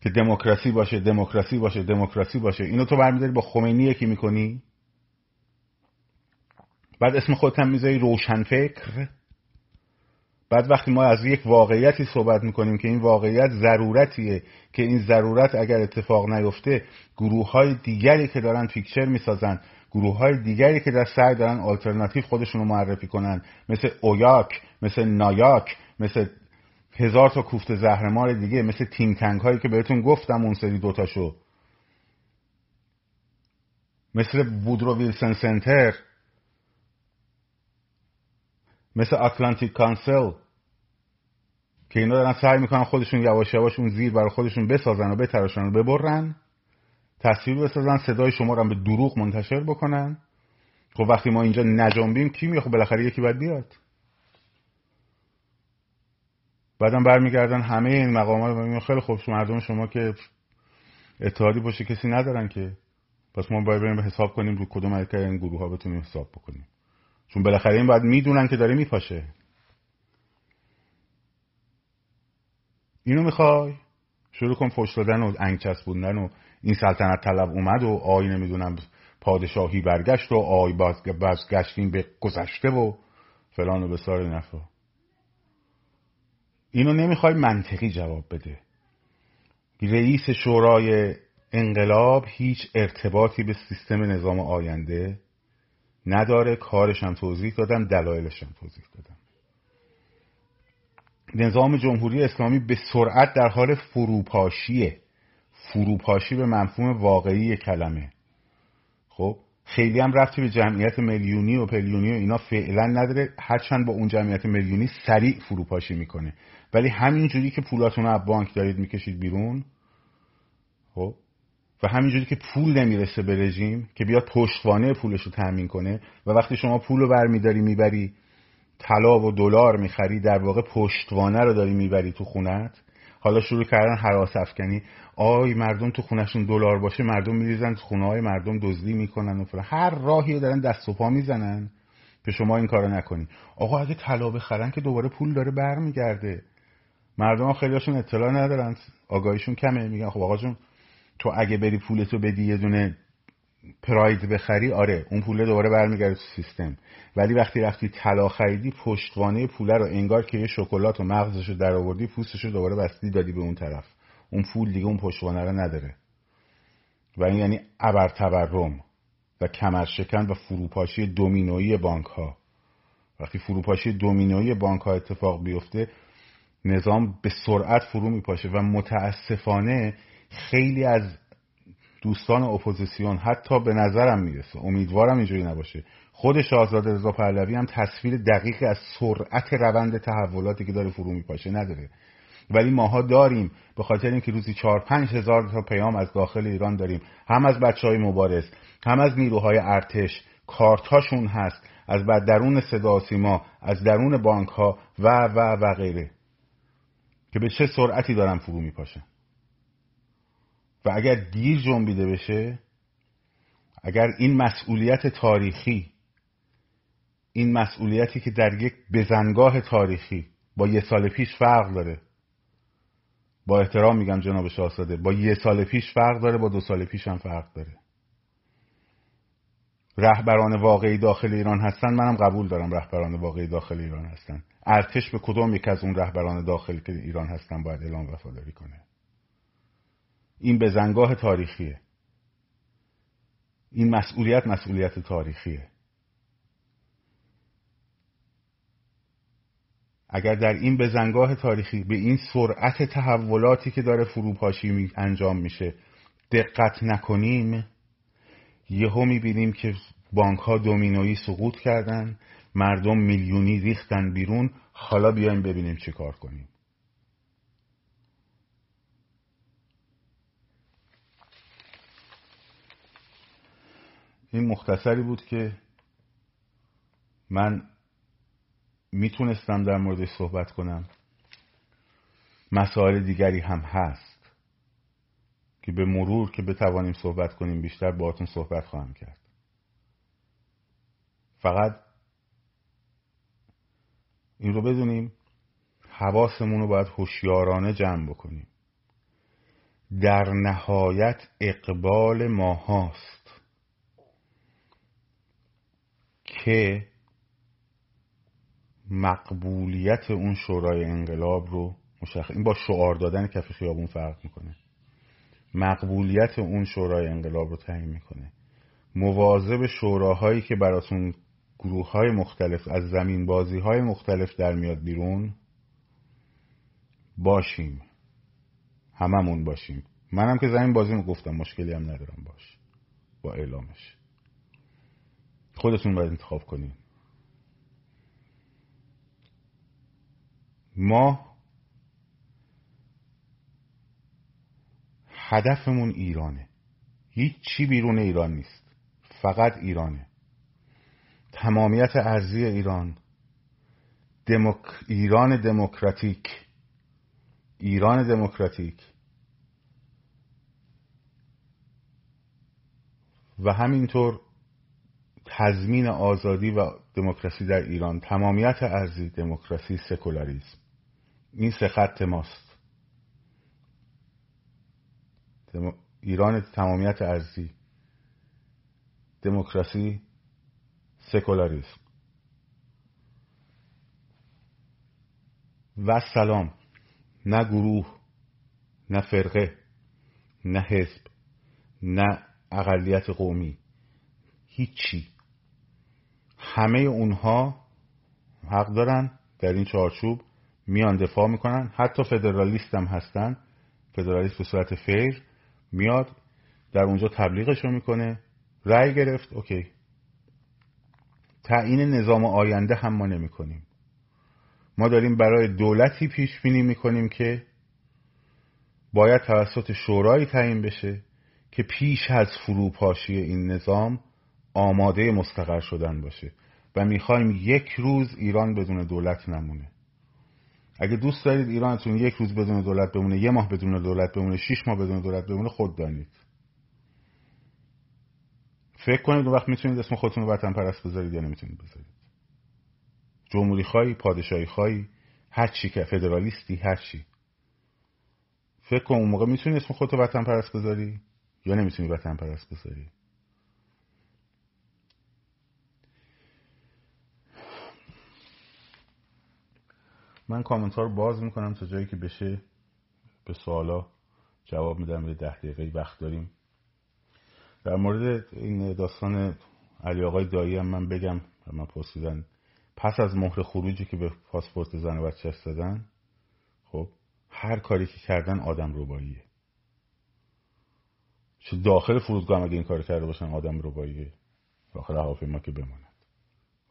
که دموکراسی باشه، دموکراسی باشه، دموکراسی باشه، اینو تو برمی‌داری با خمینی یکی می‌کنی؟ بعد اسم خودت هم می‌ذاری روشنفکر. بعد وقتی ما از یک واقعیتی صحبت می‌کنیم که این واقعیت ضرورتیه که این ضرورت اگر اتفاق نیفته گروه‌های دیگری که دارن فیکچر می‌سازن، گروه‌های دیگری که در سعی دارن آلترناتیو خودشونو معرفی کنن، مثل اویاک، مثل نایاک، مثل 1000 تا کوفت زهرمار دیگه، مثل تیم تنگ هایی که بهتون گفتم اون سری دوتاشو، مثل وودرو ویلسون سنتر، مثل آتلانتیک کانسل که اینا دارن سعی میکنن خودشون یواش یواش اون زیر برای خودشون بسازن و بتراشن و ببرن، تصویر بسازن، صدای شما رو هم به دروغ منتشر بکنن. خب وقتی ما اینجا نجنبیم کی میاد؟ خب بالاخره یکی باید بیاد. بعدم برمیگردن همه این مقامات رو میگن خیلی خوب مردم شما که اتحادی باشه کسی ندارن که، پس ما باید بریم حساب کنیم رو کدوم از این گروه‌ها بتونیم حساب بکنیم، چون بالاخره این باید میدونن که داره میپاشه. اینو میخوای شروع کن فحش دادن و انگچسب بودن و این سلطنت طلب اومد و آی نمیدونم پادشاهی برگشت و آی بازگشتیم به گذشته و فلان و بسار نفا. اینو نمیخوای منطقی جواب بده. رئیس شورای انقلاب هیچ ارتباطی به سیستم نظام آینده نداره. کارشم توضیح دادم، دلایلشم توضیح دادم. نظام جمهوری اسلامی به سرعت در حال فروپاشیه. فروپاشی به مفهوم واقعی کلمه. خب خیلی هم رفتی به جمعیت میلیونی و پلیونی و اینا فعلا نداره، هرچند با اون جمعیت میلیونی سریع فروپاشی میکنه، ولی همینجوری که پولاتون رو از بانک دارید میکشید بیرون، خب و همینجوری که پول نمیرسه به رژیم که بیاد پشتوانه پولش رو تامین کنه، و وقتی شما پول رو برمیداری میبری طلا و دلار میخری، در واقع پشتوانه رو داری میبری تو خونت. حالا شروع کردن هراس افکنی، آی مردم تو خونهشون دلار باشه مردم میریزن تو خونه‌های مردم، دزدی میکنن و فلان، هر راهی دارن دست و پا میزنن که شما این کارو نکنی. آقا اگه طلا بخرن که دوباره پول داره برمیگرده. مردم خیلیاشون اطلاع ندارن، آگاهیشون کمه، میگن خب آقا جون تو اگه بری پولتو بدی یه دونه پراید بخری، آره اون پول دوباره برمیگرده تو سیستم، ولی وقتی رفتی طلا خریدی پشتوانه پول رو انگار که یه شکلات و مغزشو درآوردی پوستشو دوباره بستی دادی به اون طرف، اون پول دیگه اون پشتوانه رو نداره. و این یعنی ابر تورم و کمرشکن و فروپاشی دومینویی بانک ها. وقتی فروپاشی دومینویی بانک ها اتفاق بیفته نظام به سرعت فرو میپاشه. و متاسفانه خیلی از دوستان اپوزیسیون، حتی به نظرم میرسه، امیدوارم اینجوری نباشه، خود شاهزاده رضا پهلوی هم تصویر دقیقی از سرعت روند تحولاتی که داره فرو میپاشه نداره، ولی ماها داریم به خاطر اینکه روزی 4-5 هزار تا پیام از داخل ایران داریم، هم از بچهای مبارز، هم از نیروهای ارتش، کارتاشون هست از بعد درون صدا و سیما، از درون بانک ها و غیره، که به چه سرعتی دارن فرو میپاشن. و اگر دیر جنبیده بشه، اگر این مسئولیت تاریخی، این مسئولیتی که در یک بزنگاه تاریخی با 1 سال پیش فرق داره، با احترام میگم جناب شاهزاده، با 1 سال پیش فرق داره، با 2 سال پیش هم فرق داره. رهبران واقعی داخل ایران هستن، منم قبول دارم رهبران واقعی داخل ایران هستن. ارتش به کدوم یک از اون رهبران داخل ایران هستن باید اعلام وفاداری کنه. این بزنگاه تاریخیه. این مسئولیت تاریخیه. اگر در این بزنگاه تاریخی به این سرعت تحولاتی که داره فروپاشی انجام میشه دقت نکنیم، یهو میبینیم که بانک‌ها دومینویی سقوط کردن، مردم میلیونی ریختن بیرون. حالا بیایم ببینیم چه کار کنیم. این مختصری بود که من میتونستم در موردش صحبت کنم. مسائل دیگری هم هست که به مرور که بتوانیم صحبت کنیم بیشتر باهاتون صحبت خواهم کرد. فقط این رو بدونیم، حواسمون رو باید هوشیارانه جمع بکنیم. در نهایت اقبال ما هاست که مقبولیت اون شورای انقلاب رو مشخص. این با شعار دادن کف خیابون فرق میکنه. مقبولیت اون شورای انقلاب رو تعیین میکنه. مواظب شوراهایی که براتون گروه‌های مختلف از زمین بازی‌های مختلف در میاد بیرون باشیم، هممون باشیم. منم که زمین بازیمو گفتم، مشکلی هم ندارم باش با اعلامش. خودتون باید انتخاب کنین. ما هدفمون ایرانه، هیچ چی بیرون ایران نیست، فقط ایرانه. تمامیت ارضی ایران، ایران دموکراتیک، ایران دموکراتیک و همینطور تضمین آزادی و دموکراسی در ایران، تمامیت ارضی، دموکراسی، سکولاریسم. این سه خط ماست. ایران تمامیت ارضی، دموکراسی، سکولاریسم و سلام. نه گروه، نه فرقه، نه حزب، نه اقلیت قومی، هیچی. همه اونها حق دارن در این چارچوب میان دفاع میکنن. حتی فدرالیست هم هستن. فدرالیست به صورت فیر میاد در اونجا تبلیغشو میکنه. رأی گرفت، اوکی. تعیین نظام آینده هم ما نمی کنیم. ما داریم برای دولتی پیش بینی می کنیم که باید توسط شورای تعیین بشه که پیش از فروپاشی این نظام آماده مستقر شدن باشه و می خواهیم یک روز ایران بدون دولت نمونه. اگه دوست دارید ایرانتون یک روز بدون دولت بمونه، یه ماه بدون دولت بمونه، 6 ماه بدون دولت بمونه، خود دانید. فکر کنید اون وقت میتونید اسم خودتون رو وطن پرست بذارید یا نمیتونید بذارید. جمهوری خواهی، پادشاهی خواهی، هر چی که، فدرالیستی، هر چی. فکر کن اون موقع میتونید اسم خودت رو وطن پرست بذاری یا نمیتونید وطن پرست بذاری. من کامنتار باز میکنم تا جایی که بشه. به سوالا جواب میدم. به 10 دقیقه وقت داریم. در مورد این داستان علی آقای دایی هم من بگم. من پرسیدن پس از مهر خروجی که به پاسپورت زن و بچه‌اش دادن، خب هر کاری که کردن آدم رباییه. چه داخل فرودگاه اگه این کار کرده باشن آدم رباییه، داخل هواپیما که بماند.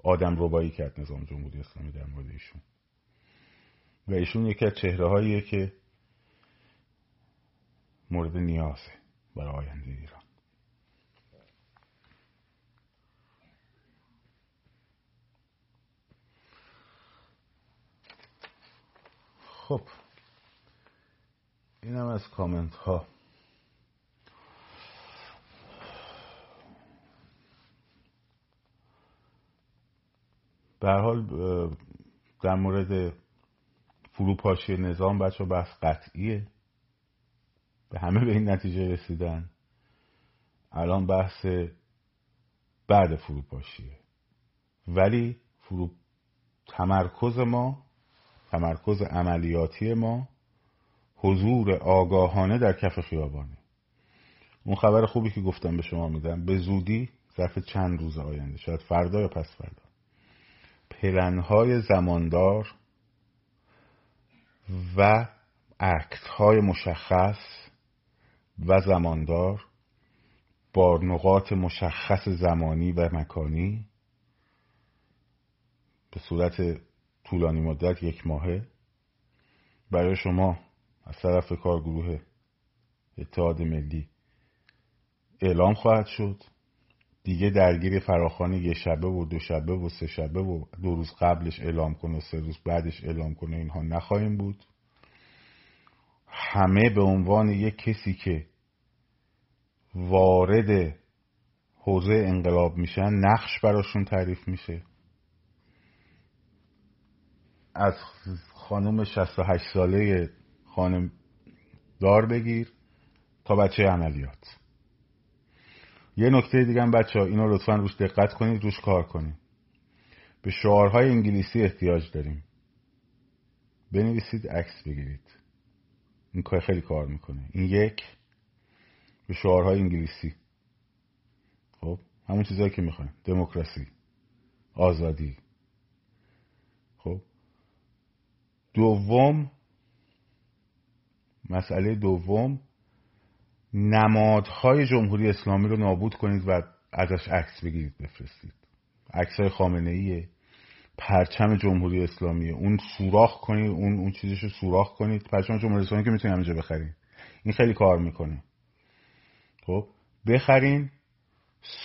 آدم ربایی کرد نظام جمهوری اسلامی در مورد ایشون و ایشون یکی از چهره‌هاییه که مورد نیازه برای آینده ایران. خب اینم از کامنت ها. به هر حال در مورد فروپاشی نظام بچه بحث قطعیه. به همه به این نتیجه رسیدن. الان بحث بعد فروپاشیه. ولی تمرکز عملیاتی ما حضور آگاهانه در کف خیابانه. اون خبر خوبی که گفتم به شما میدم. به زودی ظرف چند روز آینده، شاید فردا یا پس فردا، پلن‌های زماندار و عکس‌های مشخص و زماندار با نقاط مشخص زمانی و مکانی به صورت طولانی مدت 1 ماهه برای شما از طرف کارگروه اتحاد ملی اعلام خواهد شد. دیگه درگیر فراخوان 1 شبه و 2 شبه و 3 شبه و 2 روز قبلش اعلام کن و 3 روز بعدش اعلام کن اینها نخواهیم بود. همه به عنوان یک کسی که وارد حوزه انقلاب میشن نقش براشون تعریف میشه. از خانم 68 ساله خانم دار بگیر تا بچه عملیات. یه نکته دیگه هم بچه ها، اینو لطفاً روش دقت کنید، روش کار کنید. به شعارهای انگلیسی احتیاج داریم. بنویسید، عکس بگیرید. این کار خیلی کار میکنه. این یک، به شعارهای انگلیسی. خب همون چیزایی که میخوایم، دموکراسی، آزادی. خب دوم، مسئله دوم، نمادهای جمهوری اسلامی رو نابود کنید و ازش عکس بگیرید بفرستید. عکس‌های خامنه‌ای، پرچم جمهوری اسلامی، اون سوراخ کنید، اون چیزش رو سوراخ کنید. پرچم جمهوری اسلامی که میتونید همینجا بخرید. این خیلی کار میکنه. خب بخرین،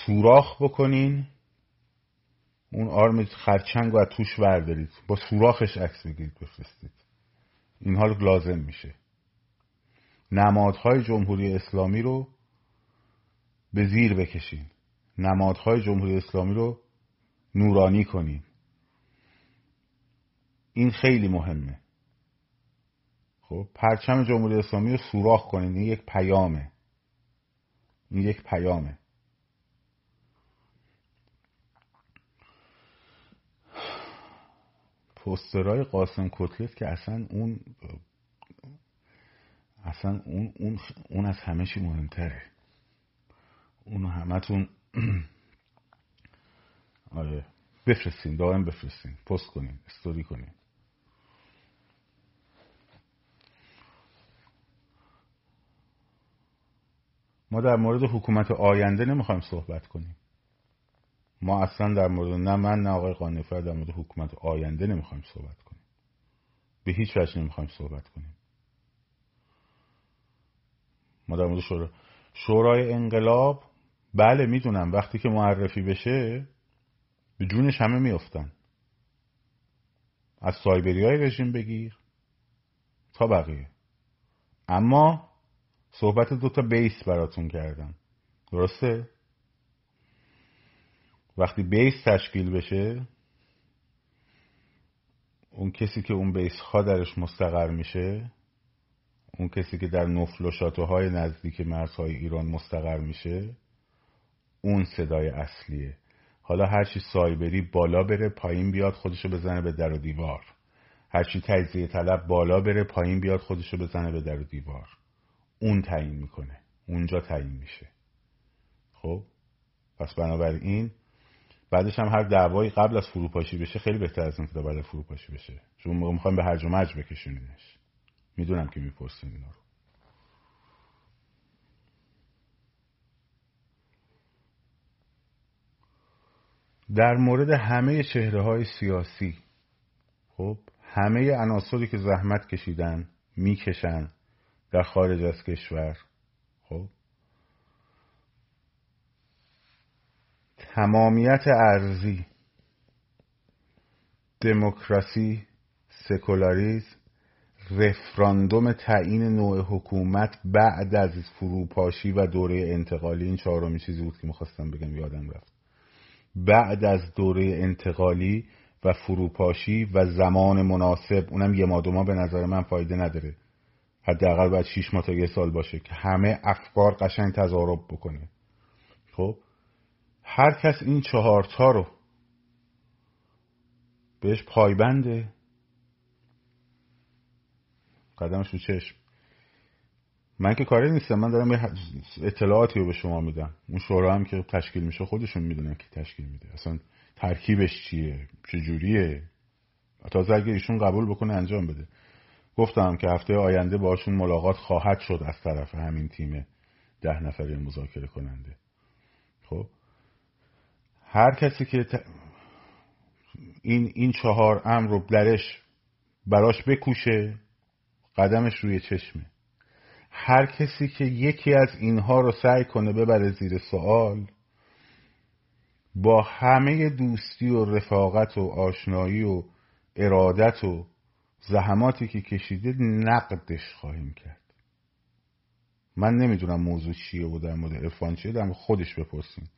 سوراخ بکنین، اون آرم خرچنگ رو از توش بردارید، با سوراخش عکس بگیرید بفرستید. این حال لازم میشه. نمادهای جمهوری اسلامی رو به زیر بکشین. نمادهای جمهوری اسلامی رو نورانی کنین. این خیلی مهمه. خب پرچم جمهوری اسلامی رو سوراخ کنین. این یک پیامه. این یک پیامه. پوسترهای قاسم کتلت که اصلا اون از همه چی مهمتره. اونو همتون آره بفرستین، دائم بفرستین، پست کنین، استوری کنین. ما در مورد حکومت آینده نمیخوایم صحبت کنیم. ما اصلا در مورد نه من نه آقای قانعیفر در مورد حکومت آینده نمیخوایم صحبت کنیم. به هیچ وجه نمیخوایم صحبت کنیم. ما در مورد شورای انقلاب، بله میدونم وقتی که معرفی بشه به جونش همه میافتن، از سایبریای رژیم بگیر تا بقیه. اما صحبت 2 تا بیس براتون کردم، درسته؟ وقتی بیس تشکیل بشه، اون کسی که اون بیس ها درش مستقر میشه، اون کسی که در نفل و شاتوهای نزدیک مرزهای ایران مستقر میشه، اون صدای اصلیه. حالا هرچی سایبری بالا بره پایین بیاد خودشو بزنه به در و دیوار، هرچی تجزیه طلب بالا بره پایین بیاد خودشو بزنه به در و دیوار، اون تعیین میکنه، اونجا تعیین میشه. خب پس بنابراین بعدش هم هر دعوایی قبل از فروپاشی بشه خیلی بهتر از اینکه بعد از فروپاشی بشه، چون ما میخوایم به هرج و مرج بکشونیمش. میدونم که میپرسیم اینا رو. در مورد همه چهره‌های سیاسی، خب همه عناصری که زحمت کشیدن، میکشن در خارج از کشور، خب تمامیت ارضی، دموکراسی، سکولاریسم، رفراندوم تعیین نوع حکومت بعد از فروپاشی و دوره انتقالی. این 4م چیزی بود که می‌خواستم بگم، یادم رفت. بعد از دوره انتقالی و فروپاشی و زمان مناسب، اونم 1 ماه 2 ماه به نظر من فایده نداره. حداقل باید 6 ماه تا 1 سال باشه که همه افکار قشنگ تضارب بکنه. خب هر کس این 4 تا رو بهش پایبنده، قدمش رو چشم. من که کاری نیستم، من دارم یه اطلاعاتی رو به شما میدم. اون شورا هم که تشکیل میشه خودشون میدونن که تشکیل میده، اصلا ترکیبش چیه، چجوریه، تازه اگه ایشون قبول بکنه انجام بده. گفتم که هفته آینده باشون ملاقات خواهد شد از طرف همین تیم 10 نفره مذاکره کننده. خب هر کسی که این 4 امر رو براش بکوشه قدمش روی چشمه. هر کسی که یکی از اینها رو سعی کنه ببره زیر سوال، با همه دوستی و رفاقت و آشنایی و ارادت و زحماتی که کشیده نقدش خواهیم کرد. من نمیدونم موضوع چیه و در مورد عرفان چیه، در خودش بپرسیم،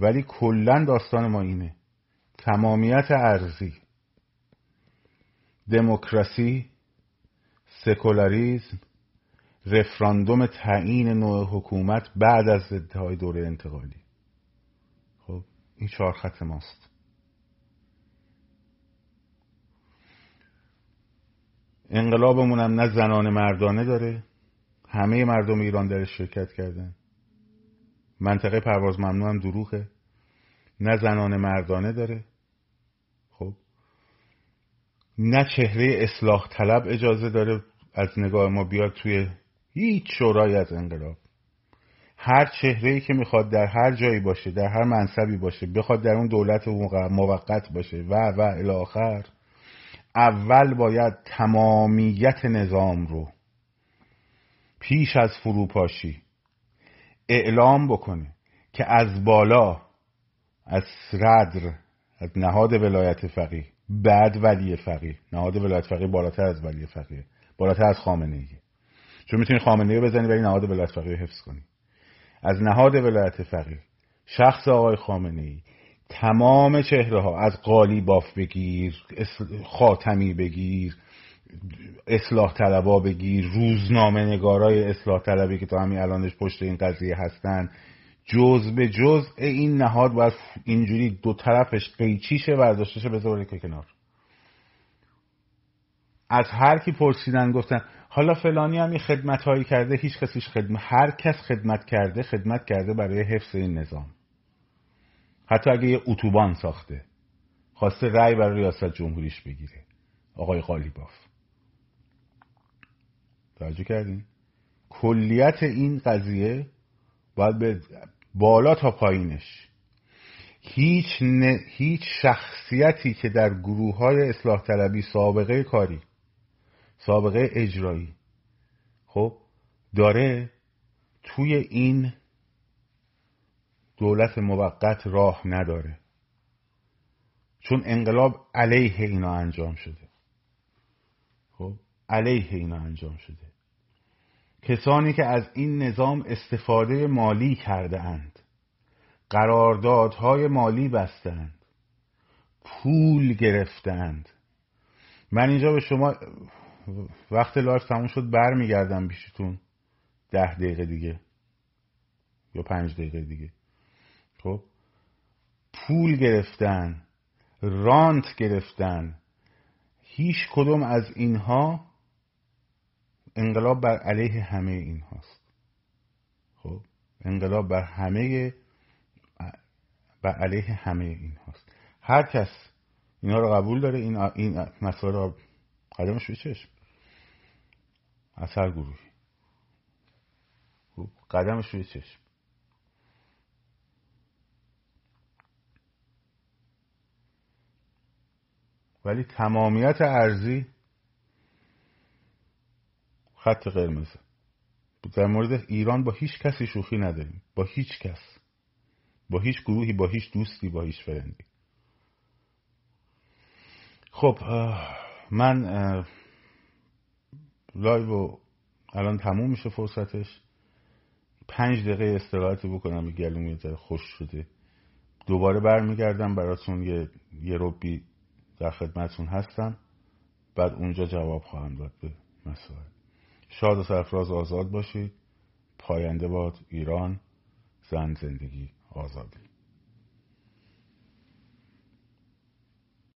ولی کلا داستان ما اینه: تمامیت ارضی، دموکراسی، سکولاریزم، رفراندوم تعیین نوع حکومت بعد از انتهای دوره انتقالی. خب این 4 خط ماست. انقلابمون هم نه زنانه مردانه داره، همه مردم ایران درش شرکت کردن. منطقه پرواز ممنوع هم دروغه، نه زنانه مردانه داره، خب نه چهره اصلاح طلب اجازه داره از نگاه ما بیاد توی هیچ شورای از انقلاب. هر چهره‌ای که میخواد در هر جایی باشه، در هر منصبی باشه، بخواد در اون دولت موقت باشه و الی آخر، اول باید تمامیت نظام رو پیش از فروپاشی اعلام بکنه که از بالا، از صدر، از نهاد ولایت فقیه، بعد ولی فقیه. نهاد ولایت فقیه بالاتر از ولی فقیه، بالاتر از خامنه‌ای، چون میتونی خامنه‌ای بزنی ولی نهاد ولایت فقیه حفظ کنی. از نهاد ولایت فقیه، شخص آقای خامنه‌ای، تمام چهره ها، از غالیباف بگیر، خاتمی بگیر، اصلاح طلبا بگیر، روزنامه نگارای اصلاح طلبی که تا همین الانش پشت این قضیه هستن، جزء به جزء این نهاد باید اینجوری دو طرفش قیچیشه برداشته شه بذاره که کنار. از هر کی پرسیدن گفتن حالا فلانی هم این خدمت‌هایی کرده، هیچ کسیش هر کس خدمت کرده برای حفظ این نظام. حتی اگه یه اتوبان ساخته، خواسته رأی برای ریاست جمهوریش بگیره آقای غالیباف. توجه کردین؟ کلیت این قضیه باید به بالا تا پایینش، هیچ شخصیتی که در گروه‌های اصلاح طلبی سابقه کاری، سابقه اجرایی خب داره، توی این دولت موقت راه نداره، چون انقلاب علیه اینا انجام شده. خب علیه اینا انجام شده. کسانی که از این نظام استفاده مالی کرده اند، قراردادهای مالی بستند، پول گرفتند. من اینجا به شما وقت لایف تموم شد برمیگردم پیشتون 10 دقیقه دیگه یا 5 دقیقه دیگه. خب پول گرفتن، رانت گرفتن، هیچ کدوم از اینها انقلاب بر علیه همه اینهاست. خب انقلاب بر علیه همه اینهاست. هر کس اینا رو قبول داره، این مسائل رو قدمش به چشم، از هر گروهی قدمش به چشم. ولی تمامیت ارضی خط قرمزه. در مورد ایران با هیچ کسی شوخی نداریم، با هیچ کس، با هیچ گروهی، با هیچ دوستی، با هیچ فرندی. خب من لایو الان تموم میشه فرصتش، 5 دقیقه استراحتی بکنم، گلوم یه ذره خشک شده. دوباره برمیگردم براتون یه ربی در خدمتتون هستم، بعد اونجا جواب خواهم داد به مسائل. شاد و سرفراز آزاد باشید. پاینده باد ایران، زن زندگی آزادی.